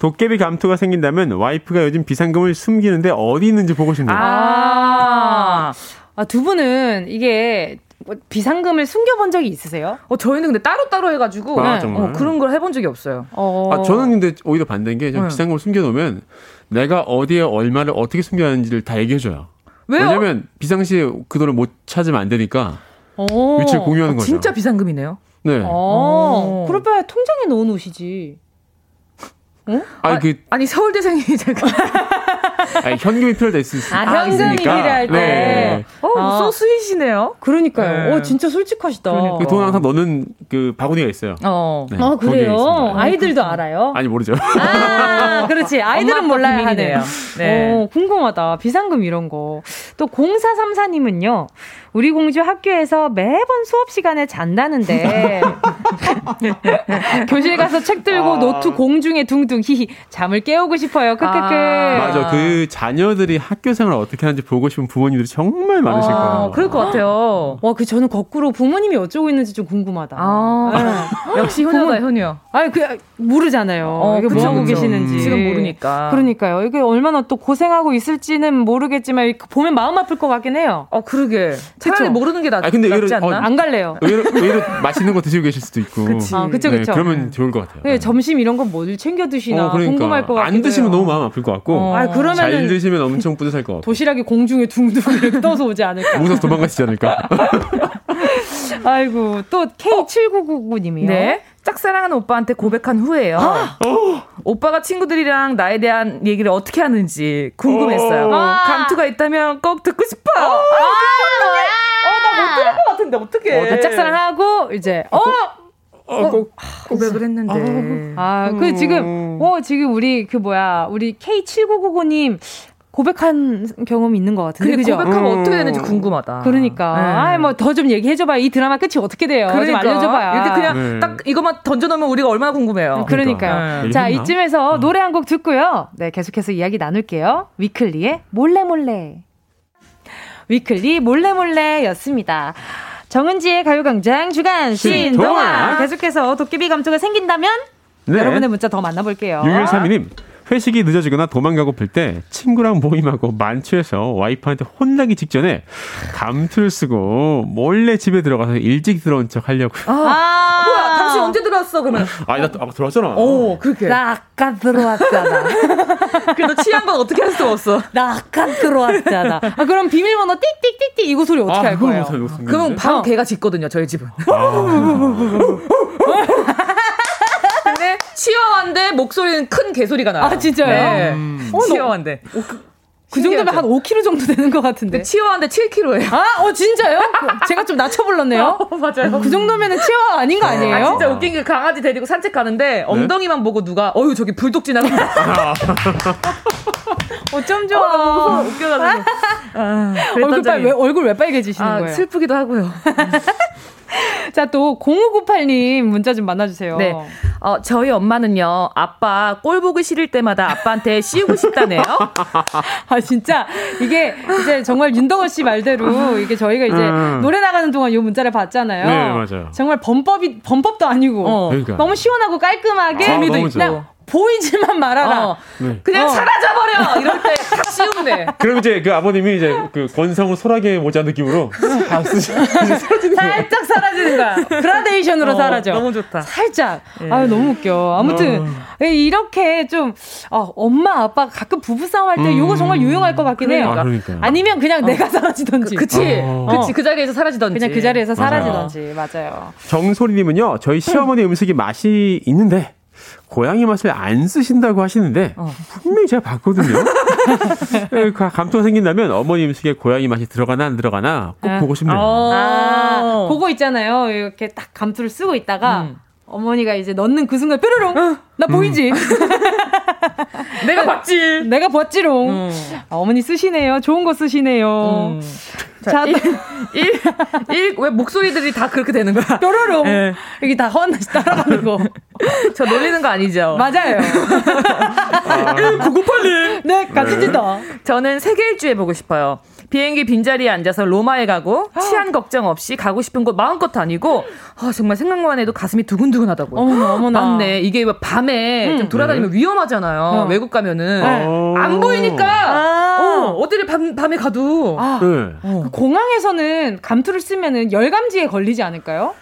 도깨비 감투가 생긴다면 와이프가 요즘 비상금을 숨기는데 어디 있는지 보고 싶네요. 아, 아, 두 분은 이게. 비상금을 숨겨본 적이 있으세요? 어, 저희는 근데 따로따로 해가지고 아, 네. 어, 그런 걸 해본 적이 없어요. 어... 아, 저는 근데 오히려 반대인 게 네. 비상금을 숨겨놓으면 내가 어디에 얼마를 어떻게 숨겨야 하는지를 다 얘기해줘요. 왜요? 왜냐면 비상시에 그 돈을 못 찾으면 안 되니까 오... 위치를 공유하는 아, 진짜 거죠. 진짜 비상금이네요? 네. 오... 그럴 바에 통장에 넣어놓으시지. 응? 아니, 아, 그... 아니 서울대생이 잠깐... 아니, 현금이 필요할 때 있으니까. 아, 현금이 필요할 때. 네. 어, 아. 소스윗이네요. 그러니까요. 네. 어, 진짜 솔직하시다. 그러니까. 돈 항상 넣는 그 바구니가 있어요. 어. 네, 아, 그래요? 네. 아이들도 알아요? 아니, 모르죠. 아, 그렇지. 아이들은 몰라야 하네요. 네. 어, 궁금하다. 비상금 이런 거. 또, 공사삼사님은요, 우리 공주 학교에서 매번 수업 시간에 잔다는데, 교실 가서 책 들고 아. 노트 공중에 둥둥 히히, 잠을 깨우고 싶어요. 크크크. 아. 맞아. 그 그 자녀들이 학교 생활을 어떻게 하는지 보고 싶은 부모님들이 정말 많으실 거예요. 아, 그럴 것 같아요. 와, 그 저는 거꾸로 부모님이 어쩌고 있는지 좀 궁금하다. 아, 네. 역시 효녀다, 효녀. 아니, 그 모르잖아요. 어, 이게 뭐 하고 계시는지 지금 모르니까. 그러니까요. 이게 얼마나 또 고생하고 있을지는 모르겠지만 보면 마음 아플 것 같긴 해요. 어, 아, 그러게. 차라리 모르는 게 낫, 아, 근데 낫지 않나? 어, 안 갈래요. 의외로, 의외로 맛있는 거 드시고 계실 수도 있고. 그치. 아, 그쵸, 그쵸. 네, 그러면 좋을 것 같아요. 네, 네. 점심 이런 건 뭘 챙겨 드시나 어, 그러니까. 궁금할 것 같아요. 안 드시면 너무 마음 아플 것 같고. 어. 아, 그러면은 잘 드시면 엄청 뿌듯할 것 같고. 도시락이 공중에 둥둥 떠서 오지 않을까. 무서워서 도망가시지 않을까. 아이고, 또 케이 칠구구구 님이요. 네. 짝사랑하는 오빠한테 고백한 후에요. 오빠가 친구들이랑 나에 대한 얘기를 어떻게 하는지 궁금했어요. 아~ 감투가 있다면 꼭 듣고 싶어. 아~ 아~ 나 못 들을 것 같은데 어떡해. 어, 짝사랑하고 이제 어, 어, 어 고백을 했는데. 아, 그 지금 어 지금 우리 그 뭐야 우리 케이 칠구구구 님. 고백한 경험이 있는 것 같은데. 그죠? 고백하면 음. 어떻게 되는지 궁금하다. 그러니까. 네. 아, 뭐 더 좀 얘기해줘봐요. 이 드라마 끝이 어떻게 돼요? 그러니까. 좀 알려줘봐요. 이렇게 그냥 네. 딱 이것만 던져놓으면 우리가 얼마나 궁금해요. 그러니까요. 그러니까요. 네. 자, 이쯤에서 어. 노래 한 곡 듣고요. 네, 계속해서 이야기 나눌게요. 위클리의 몰래몰래. 위클리 몰래몰래 였습니다. 정은지의 가요광장 주간 신동아. 계속해서 도깨비 감초가 생긴다면 네. 여러분의 문자 더 만나볼게요. 육일삼이 님. 회식이 늦어지거나 도망가고 필 때 친구랑 모임하고 만취해서 와이프한테 혼나기 직전에 감투를 쓰고 몰래 집에 들어가서 일찍 들어온 척 하려고요. 아, 아~ 뭐야 당신 언제 들어왔어 그러면? 아니 나 아까 들어왔잖아. 어 그렇게. 나 아까 들어왔잖아. 그래도 취한 건 어떻게 할 수가 없어. 나 아까 들어왔잖아. 아, 그럼 비밀번호 띡띡띡띡 이거 소리 어떻게 아, 할 거예요? 그럼 바로 개가 짖거든요 저희 집은. 아. 치어한데 목소리는 큰 개소리가 나요. 아 진짜요? 네. 음. 치어한데. 어, 그, 그 정도면 한 오 킬로그램 정도 되는 것 같은데. 치어한데 칠 킬로그램예요. 아, 어 진짜요? 제가 좀 낮춰불렀네요. 어, 맞아요. 그 정도면은 치어 아닌 거 아니에요? 아, 진짜 웃긴 게 강아지 데리고 산책 가는데 엉덩이만 네? 보고 누가 어유 저기 불독 지나간다. 어쩜 좋아. 어, 웃겨가지고. 아, 얼굴, 빨, 왜, 얼굴 왜 빨개지시는 아, 거예요? 슬프기도 하고요. 자, 또 공오구팔 님 문자 좀 만나주세요. 네, 어, 저희 엄마는요 아빠 꼴 보기 싫을 때마다 아빠한테 씌우고 싶다네요. 아 진짜 이게 이제 정말 윤덕원 씨 말대로 이게 저희가 이제 음. 노래 나가는 동안 요 문자를 봤잖아요. 네 맞아요. 정말 범법이 범법도 아니고 어. 그러니까. 너무 시원하고 깔끔하게 재미도 아, 있고. 보이지만 말아라. 어. 네. 그냥 어. 사라져버려. 이럴 때 딱 씌우면 돼. 그럼 이제 그 아버님이 이제 그 권성우 소라게 모자 느낌으로 다 쓰시. 살짝 사라지는 거야. 그라데이션으로 어, 사라져. 너무 좋다. 살짝. 예. 아유 너무 웃겨. 아무튼 어. 이렇게 좀 어, 엄마 아빠 가끔 부부 싸움 할 때 음. 요거 정말 유용할 것 같긴 해요. 그러니까. 아, 그러니까. 아니면 그냥 어. 내가 사라지던지. 그, 그치. 어. 그치. 그 자리에서 사라지던지. 그냥 그 자리에서 맞아요. 사라지던지. 맞아요. 정소리님은요. 저희 시어머니 음. 음식이 맛이 있는데. 고양이 맛을 안 쓰신다고 하시는데 어. 분명히 제가 봤거든요. 감투가 생긴다면 어머니 음식에 고양이 맛이 들어가나 안 들어가나 꼭 에. 보고 싶네요. 어. 아, 그거 있잖아요. 이렇게 딱 감투를 쓰고 있다가 음. 어머니가 이제 넣는 그 순간 뾰로롱 어. 나 보이지? 음. 내가 봤지. 내가 봤지롱. 음. 아, 어머니 쓰시네요. 좋은 거 쓰시네요. 음. 자, 일, 일, 일, 왜 목소리들이 다 그렇게 되는 거야? 뾰로롱. 네. 여기 다 허안나 씨 따라가는 거. 저 놀리는 거 아니죠? 맞아요. 구구팔 님. 네, 같은 짓다. 저는 세계 일주에 보고 싶어요. 비행기 빈자리에 앉아서 로마에 가고 치안 걱정 없이 가고 싶은 곳 마음껏 다니고 아, 정말 생각만 해도 가슴이 두근두근하다고요. 어머나, 어머나. 맞네. 이게 밤에 음. 좀 돌아다니면 네. 위험하잖아요. 어. 외국 가면은 어. 안 보이니까 아. 어, 어디를 밤, 밤에 가도 아. 네. 어. 그 공항에서는 감투를 쓰면은 열감지에 걸리지 않을까요?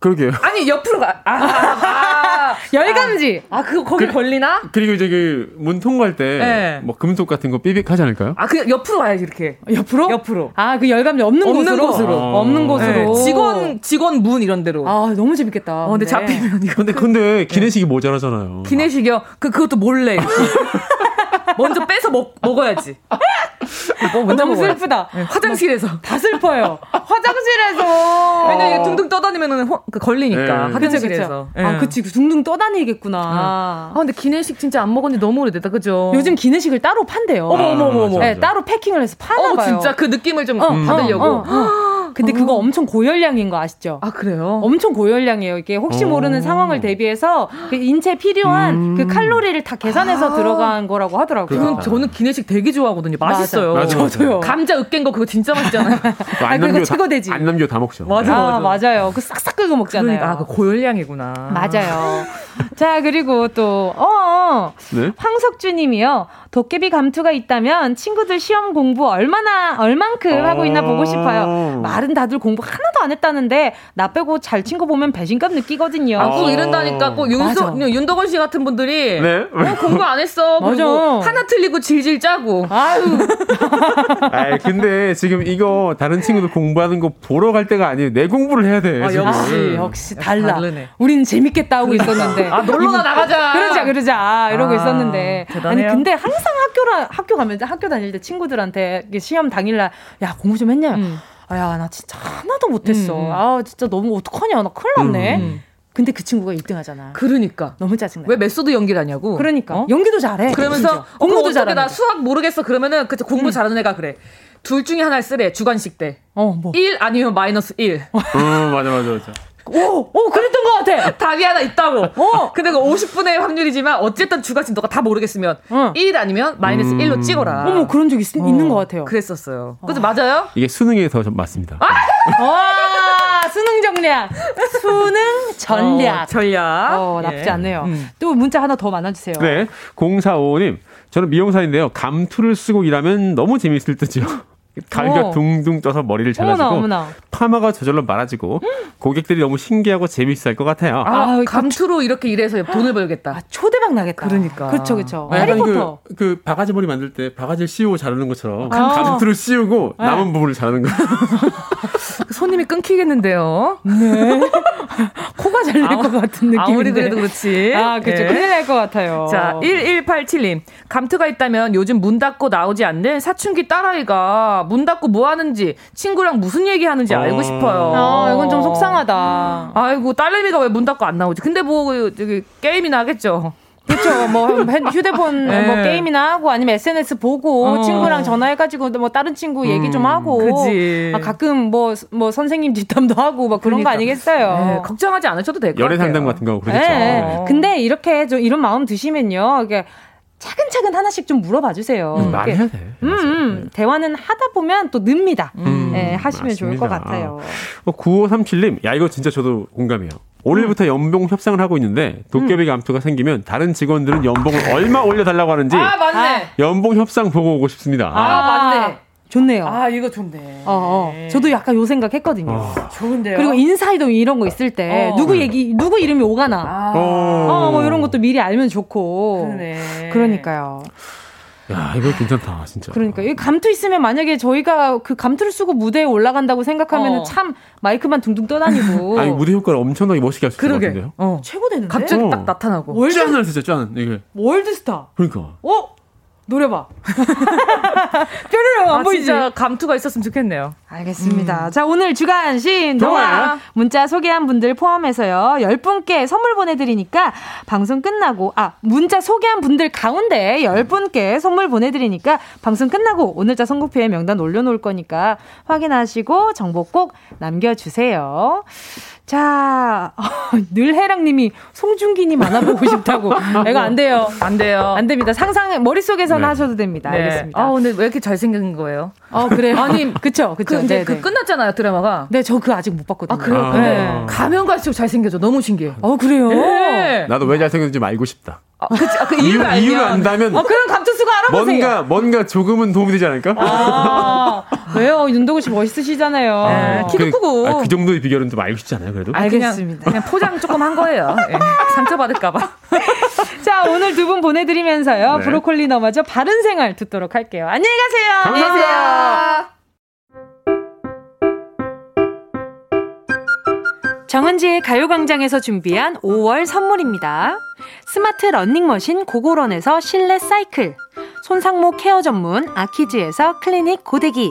그러게요. 아니 옆으로 가. 아, 아, 아, 열감지. 아, 아 그거 거기 그, 걸리나? 그리고 이제 그 문 통과할 때 뭐 네. 금속 같은 거 삐빅 하지 않을까요? 아 그 옆으로 가야지 이렇게. 옆으로? 옆으로. 아 그 열감지 없는, 없는 곳으로. 곳으로. 아. 없는 곳으로. 네. 직원 직원 문 이런 데로. 아 너무 재밌겠다. 어, 근데 네. 잡히면 이거. 근데 근데 기내식이 네. 모자라잖아요. 기내식이요? 그 그것도 몰래. 먼저 빼서 먹 먹어야지. 너무, 너무 슬프다. 네. 화장실에서 다 슬퍼요. 화장실에서 왜냐면 둥둥 떠다니면은 호, 그 걸리니까. 네. 화장실에서. 그쵸, 그쵸. 아 그치 둥둥 떠다니겠구나. 네. 아 근데 기내식 진짜 안 먹은 지 너무 오래됐다 그죠? 요즘 기내식을 따로 판대요. 어머 어머 어머. 네, 따로 패킹을 해서 파나 봐요. 진짜 그 느낌을 좀 어, 받으려고. 어, 어, 어. 근데 어. 그거 엄청 고열량인 거 아시죠? 아 그래요? 엄청 고열량이에요. 이게 혹시 어. 모르는 상황을 대비해서 그 인체에 필요한 음. 그 칼로리를 다 계산해서 아. 들어간 거라고 하더라고요. 저는, 저는 기내식 되게 좋아하거든요. 맛있어요. 맞아. 맞아. 저도요. 감자 으깬 거 그거 진짜 맛있잖아요. 안 아니, 그거 최고되지. 안 남겨 다 먹죠. 맞아, 맞아. 아, 맞아요. 그 싹싹 긁어 먹잖아요. 그러니까, 아, 그 고열량이구나. 맞아요. 자 그리고 또 어, 네? 황석주님이요. 도깨비 감투가 있다면 친구들 시험 공부 얼마나 얼만큼 어. 하고 있나 보고 싶어요. 말 다른 다들 공부 하나도 안 했다는데 나 빼고 잘 친 거 보면 배신감 느끼거든요. 아, 꼭 이런다니까. 꼭 윤서, 윤덕원 씨 같은 분들이 네? 어, 공부 안 했어. 그리고 하나 틀리고 질질 짜고. 아유. 아이, 근데 지금 이거 다른 친구들 공부하는 거 보러 갈 때가 아니에요. 내 공부를 해야 돼. 아, 역시, 역시 달라. 다르네. 우리는 재밌게 따오고 있었는데. 아, 놀러나 나가자. 그러자, 그러자. 이러고 아, 있었는데. 대단해요. 아니, 근데 항상 학교라, 학교 가면 학교 다닐 때 친구들한테 시험 당일날 야, 공부 좀 했냐? 음. 야, 나 진짜 하나도 못했어. 음. 아, 진짜 너무 어떡하냐. 나 큰일 났네. 음. 근데 그 친구가 일 등 하잖아. 그러니까. 너무 짜증나. 왜 메소드 연기를 하냐고. 그러니까. 어? 연기도 잘해. 그러면서 어, 공부도 잘해. 나 수학 모르겠어. 그러면은 그때 공부 음. 잘하는 애가 그래. 둘 중에 하나를 쓰래. 주관식 때. 어, 뭐. 일 아니면 마이너스 일. 어, 맞아, 맞아, 맞아. 오, 오, 그랬던 것 같아. 답이 하나 있다고. 어. 근데 그 오십 분의 확률이지만 어쨌든 주관식 너가 다 모르겠으면 어. 일 아니면 마이너스 음. 일로 찍어라. 어머, 그런 적이 있, 어. 있는 것 같아요. 그랬었어요. 어. 그죠, 맞아요? 이게 수능에 더 맞습니다. 아! 와, 수능 전략. 수능 전략. 어, 전략. 어, 나쁘지 예. 않네요. 음. 또 문자 하나 더 만나주세요. 네. 공사오오님, 저는 미용사인데요. 감투를 쓰고 일하면 너무 재밌을 듯이요. 갈겨 둥둥 떠서 머리를 잘라주고 어머나, 어머나. 파마가 저절로 많아지고 고객들이 너무 신기하고 재미있을 것 같아요. 아, 아 감투로 이렇게 일해서 돈을 벌겠다. 아, 초대박 나겠다. 그러니까. 그렇죠, 그렇죠. 해리포터. 그, 그 바가지 머리 만들 때 바가지를 씌우고 자르는 것처럼 아, 감투를 씌우고 네. 남은 부분을 자르는 거. 손님이 끊기겠는데요. 네. 코가 잘릴 것 같은 느낌인데. 아무리 그래도 그렇지. 아, 그렇죠. 네. 큰일 날 것 같아요. 자, 일일팔칠님. 감투가 있다면 요즘 문 닫고 나오지 않는 사춘기 딸아이가 문 닫고 뭐 하는지 친구랑 무슨 얘기 하는지 어... 알고 싶어요. 아, 이건 좀 속상하다. 아이고, 딸내미가 왜 문 닫고 안 나오지? 근데 뭐 저기 게임이나 하겠죠. 그렇죠. 뭐 휴대폰 네. 뭐 게임이나 하고 아니면 에스엔에스 보고 어. 친구랑 전화해가지고 뭐 다른 친구 얘기 좀 하고 음, 아, 가끔 뭐뭐 뭐 선생님 뒷담도 하고 막 그런 그러니까. 거 아니겠어요. 네. 걱정하지 않으셔도 될 것 같아요. 연애 상담 같은 거 그렇죠. 네. 어. 근데 이렇게 좀 이런 마음 드시면요. 이게 차근차근 하나씩 좀 물어봐 주세요. 음, 말해야 돼. 음, 음, 대화는 하다 보면 또 늡니다. 음, 네, 하시면 맞습니다. 좋을 것 같아요. 아. 구오삼칠님, 야 이거 진짜 저도 공감해요. 오늘부터 연봉 협상을 하고 있는데 도깨비 감투가 생기면 다른 직원들은 연봉을 얼마 올려달라고 하는지 아, 맞네. 연봉 협상 보고 오고 싶습니다. 아, 맞네. 좋네요. 아, 이거 좋네. 어, 어. 저도 약간 요 생각했거든요. 어. 좋은데요. 그리고 인사이동 이런 거 있을 때 어. 누구 얘기 누구 이름이 오가나. 아. 어, 뭐 이런 것도 미리 알면 좋고. 그러네. 그러니까요. 야, 이거 괜찮다, 진짜. 그러니까. 이 감투 있으면 만약에 저희가 그 감투를 쓰고 무대에 올라간다고 생각하면 어. 참 마이크만 둥둥 떠다니고. 아니, 무대 효과를 엄청나게 멋있게 하실 것 같은데요? 어. 최고 되는데? 갑자기 어. 딱 나타나고. 월드... 짠을 진짜 짠, 이게. 월드스타. 그러니까. 어? 노려봐. 뾰로롱 안 아, 보이지? 진짜 감투가 있었으면 좋겠네요. 알겠습니다. 음. 자, 오늘 주간 신 동화 문자 소개한 분들 포함해서요 열 분께 선물 보내드리니까 방송 끝나고 아 문자 소개한 분들 가운데 열 분께 선물 보내드리니까 방송 끝나고 오늘자 선곡표에 명단 올려놓을 거니까 확인하시고 정보 꼭 남겨주세요. 자, 늘해랑님이 송중기님 안아보고 싶다고. 이거 안 돼요. 안 돼요. 안 됩니다. 상상 머릿속에서는 네. 하셔도 됩니다. 네. 알겠습니다. 아, 오늘 왜 이렇게 잘생긴 거예요? 아, 그래요? 아니, 그쵸, 그쵸. 그, 이제 그 끝났잖아요, 드라마가. 네, 저 그거 아직 못 봤거든요. 아, 그래요? 아, 네. 가면 갈수록 잘생겨져. 너무 신기해요. 아, 그래요? 네. 나도 왜 잘생겼는지 알고 싶다. 아, 그치. 아, 그 이유를 알면. 이유를 안다면. 어, 그럼 감투수가 알아보세요. 뭔가, 뭔가 조금은 도움이 되지 않을까? 아, 왜요? 윤동훈 씨 멋있으시잖아요. 네, 키도 크고. 아, 그 정도의 비결은 좀 알고 싶지 않아요, 그래도? 알겠습니다. 그냥, 그냥 포장 조금 한 거예요. 네, 상처받을까봐. 자, 오늘 두 분 보내드리면서요. 네. 브로콜리 너마저 바른 생활 듣도록 할게요. 안녕히 가세요. 감사합니다. 안녕히 계세요. 정은지의 가요광장에서 준비한 오월 선물입니다. 스마트 러닝머신 고고런에서 실내 사이클, 손상모 케어 전문 아키즈에서 클리닉 고데기,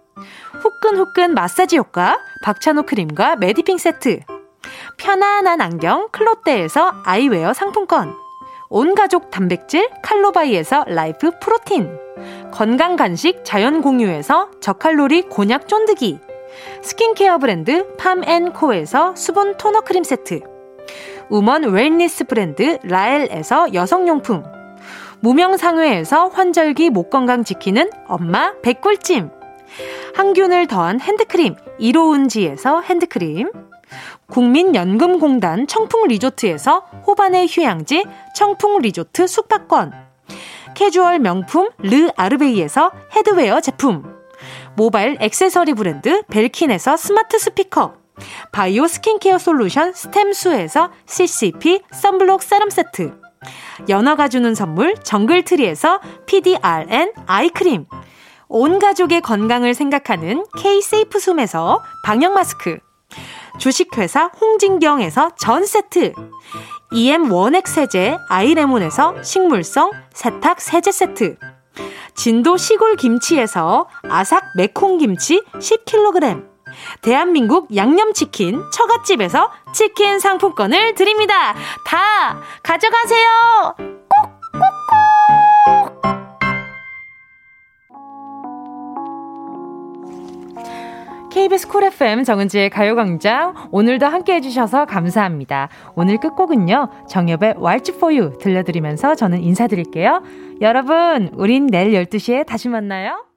후끈후끈 마사지 효과 박찬호 크림과 메디핑 세트, 편안한 안경 클로떼에서 아이웨어 상품권, 온가족 단백질 칼로바이에서 라이프 프로틴, 건강간식 자연공유에서 저칼로리 곤약 쫀득이, 스킨케어 브랜드 팜앤코에서 수분 토너 크림 세트, 우먼 웰니스 브랜드 라엘에서 여성용품, 무명상회에서 환절기 목건강 지키는 엄마 백꿀찜, 항균을 더한 핸드크림 이로운지에서 핸드크림, 국민연금공단 청풍리조트에서 호반의 휴양지 청풍리조트 숙박권, 캐주얼 명품 르 아르베이에서 헤드웨어 제품, 모바일 액세서리 브랜드 벨킨에서 스마트 스피커, 바이오 스킨케어 솔루션 스템수에서 씨씨피 선블록 세럼 세트, 연어가 주는 선물 정글트리에서 피디알엔 아이크림, 온 가족의 건강을 생각하는 K-세이프 숨에서 방역마스크, 주식회사 홍진경에서 전세트, 이엠 원액세제 아이레몬에서 식물성 세탁세제 세트, 진도 시골김치에서 아삭 매콤김치 십 킬로그램, 대한민국 양념치킨 처갓집에서 치킨 상품권을 드립니다. 다 가져가세요. 꼭꼭꼭. 케이비에스 쿨 에프엠 정은지의 가요광장, 오늘도 함께해 주셔서 감사합니다. 오늘 끝곡은요, 정엽의 Watch for You 들려드리면서 저는 인사드릴게요. 여러분, 우린 내일 열두 시에 다시 만나요.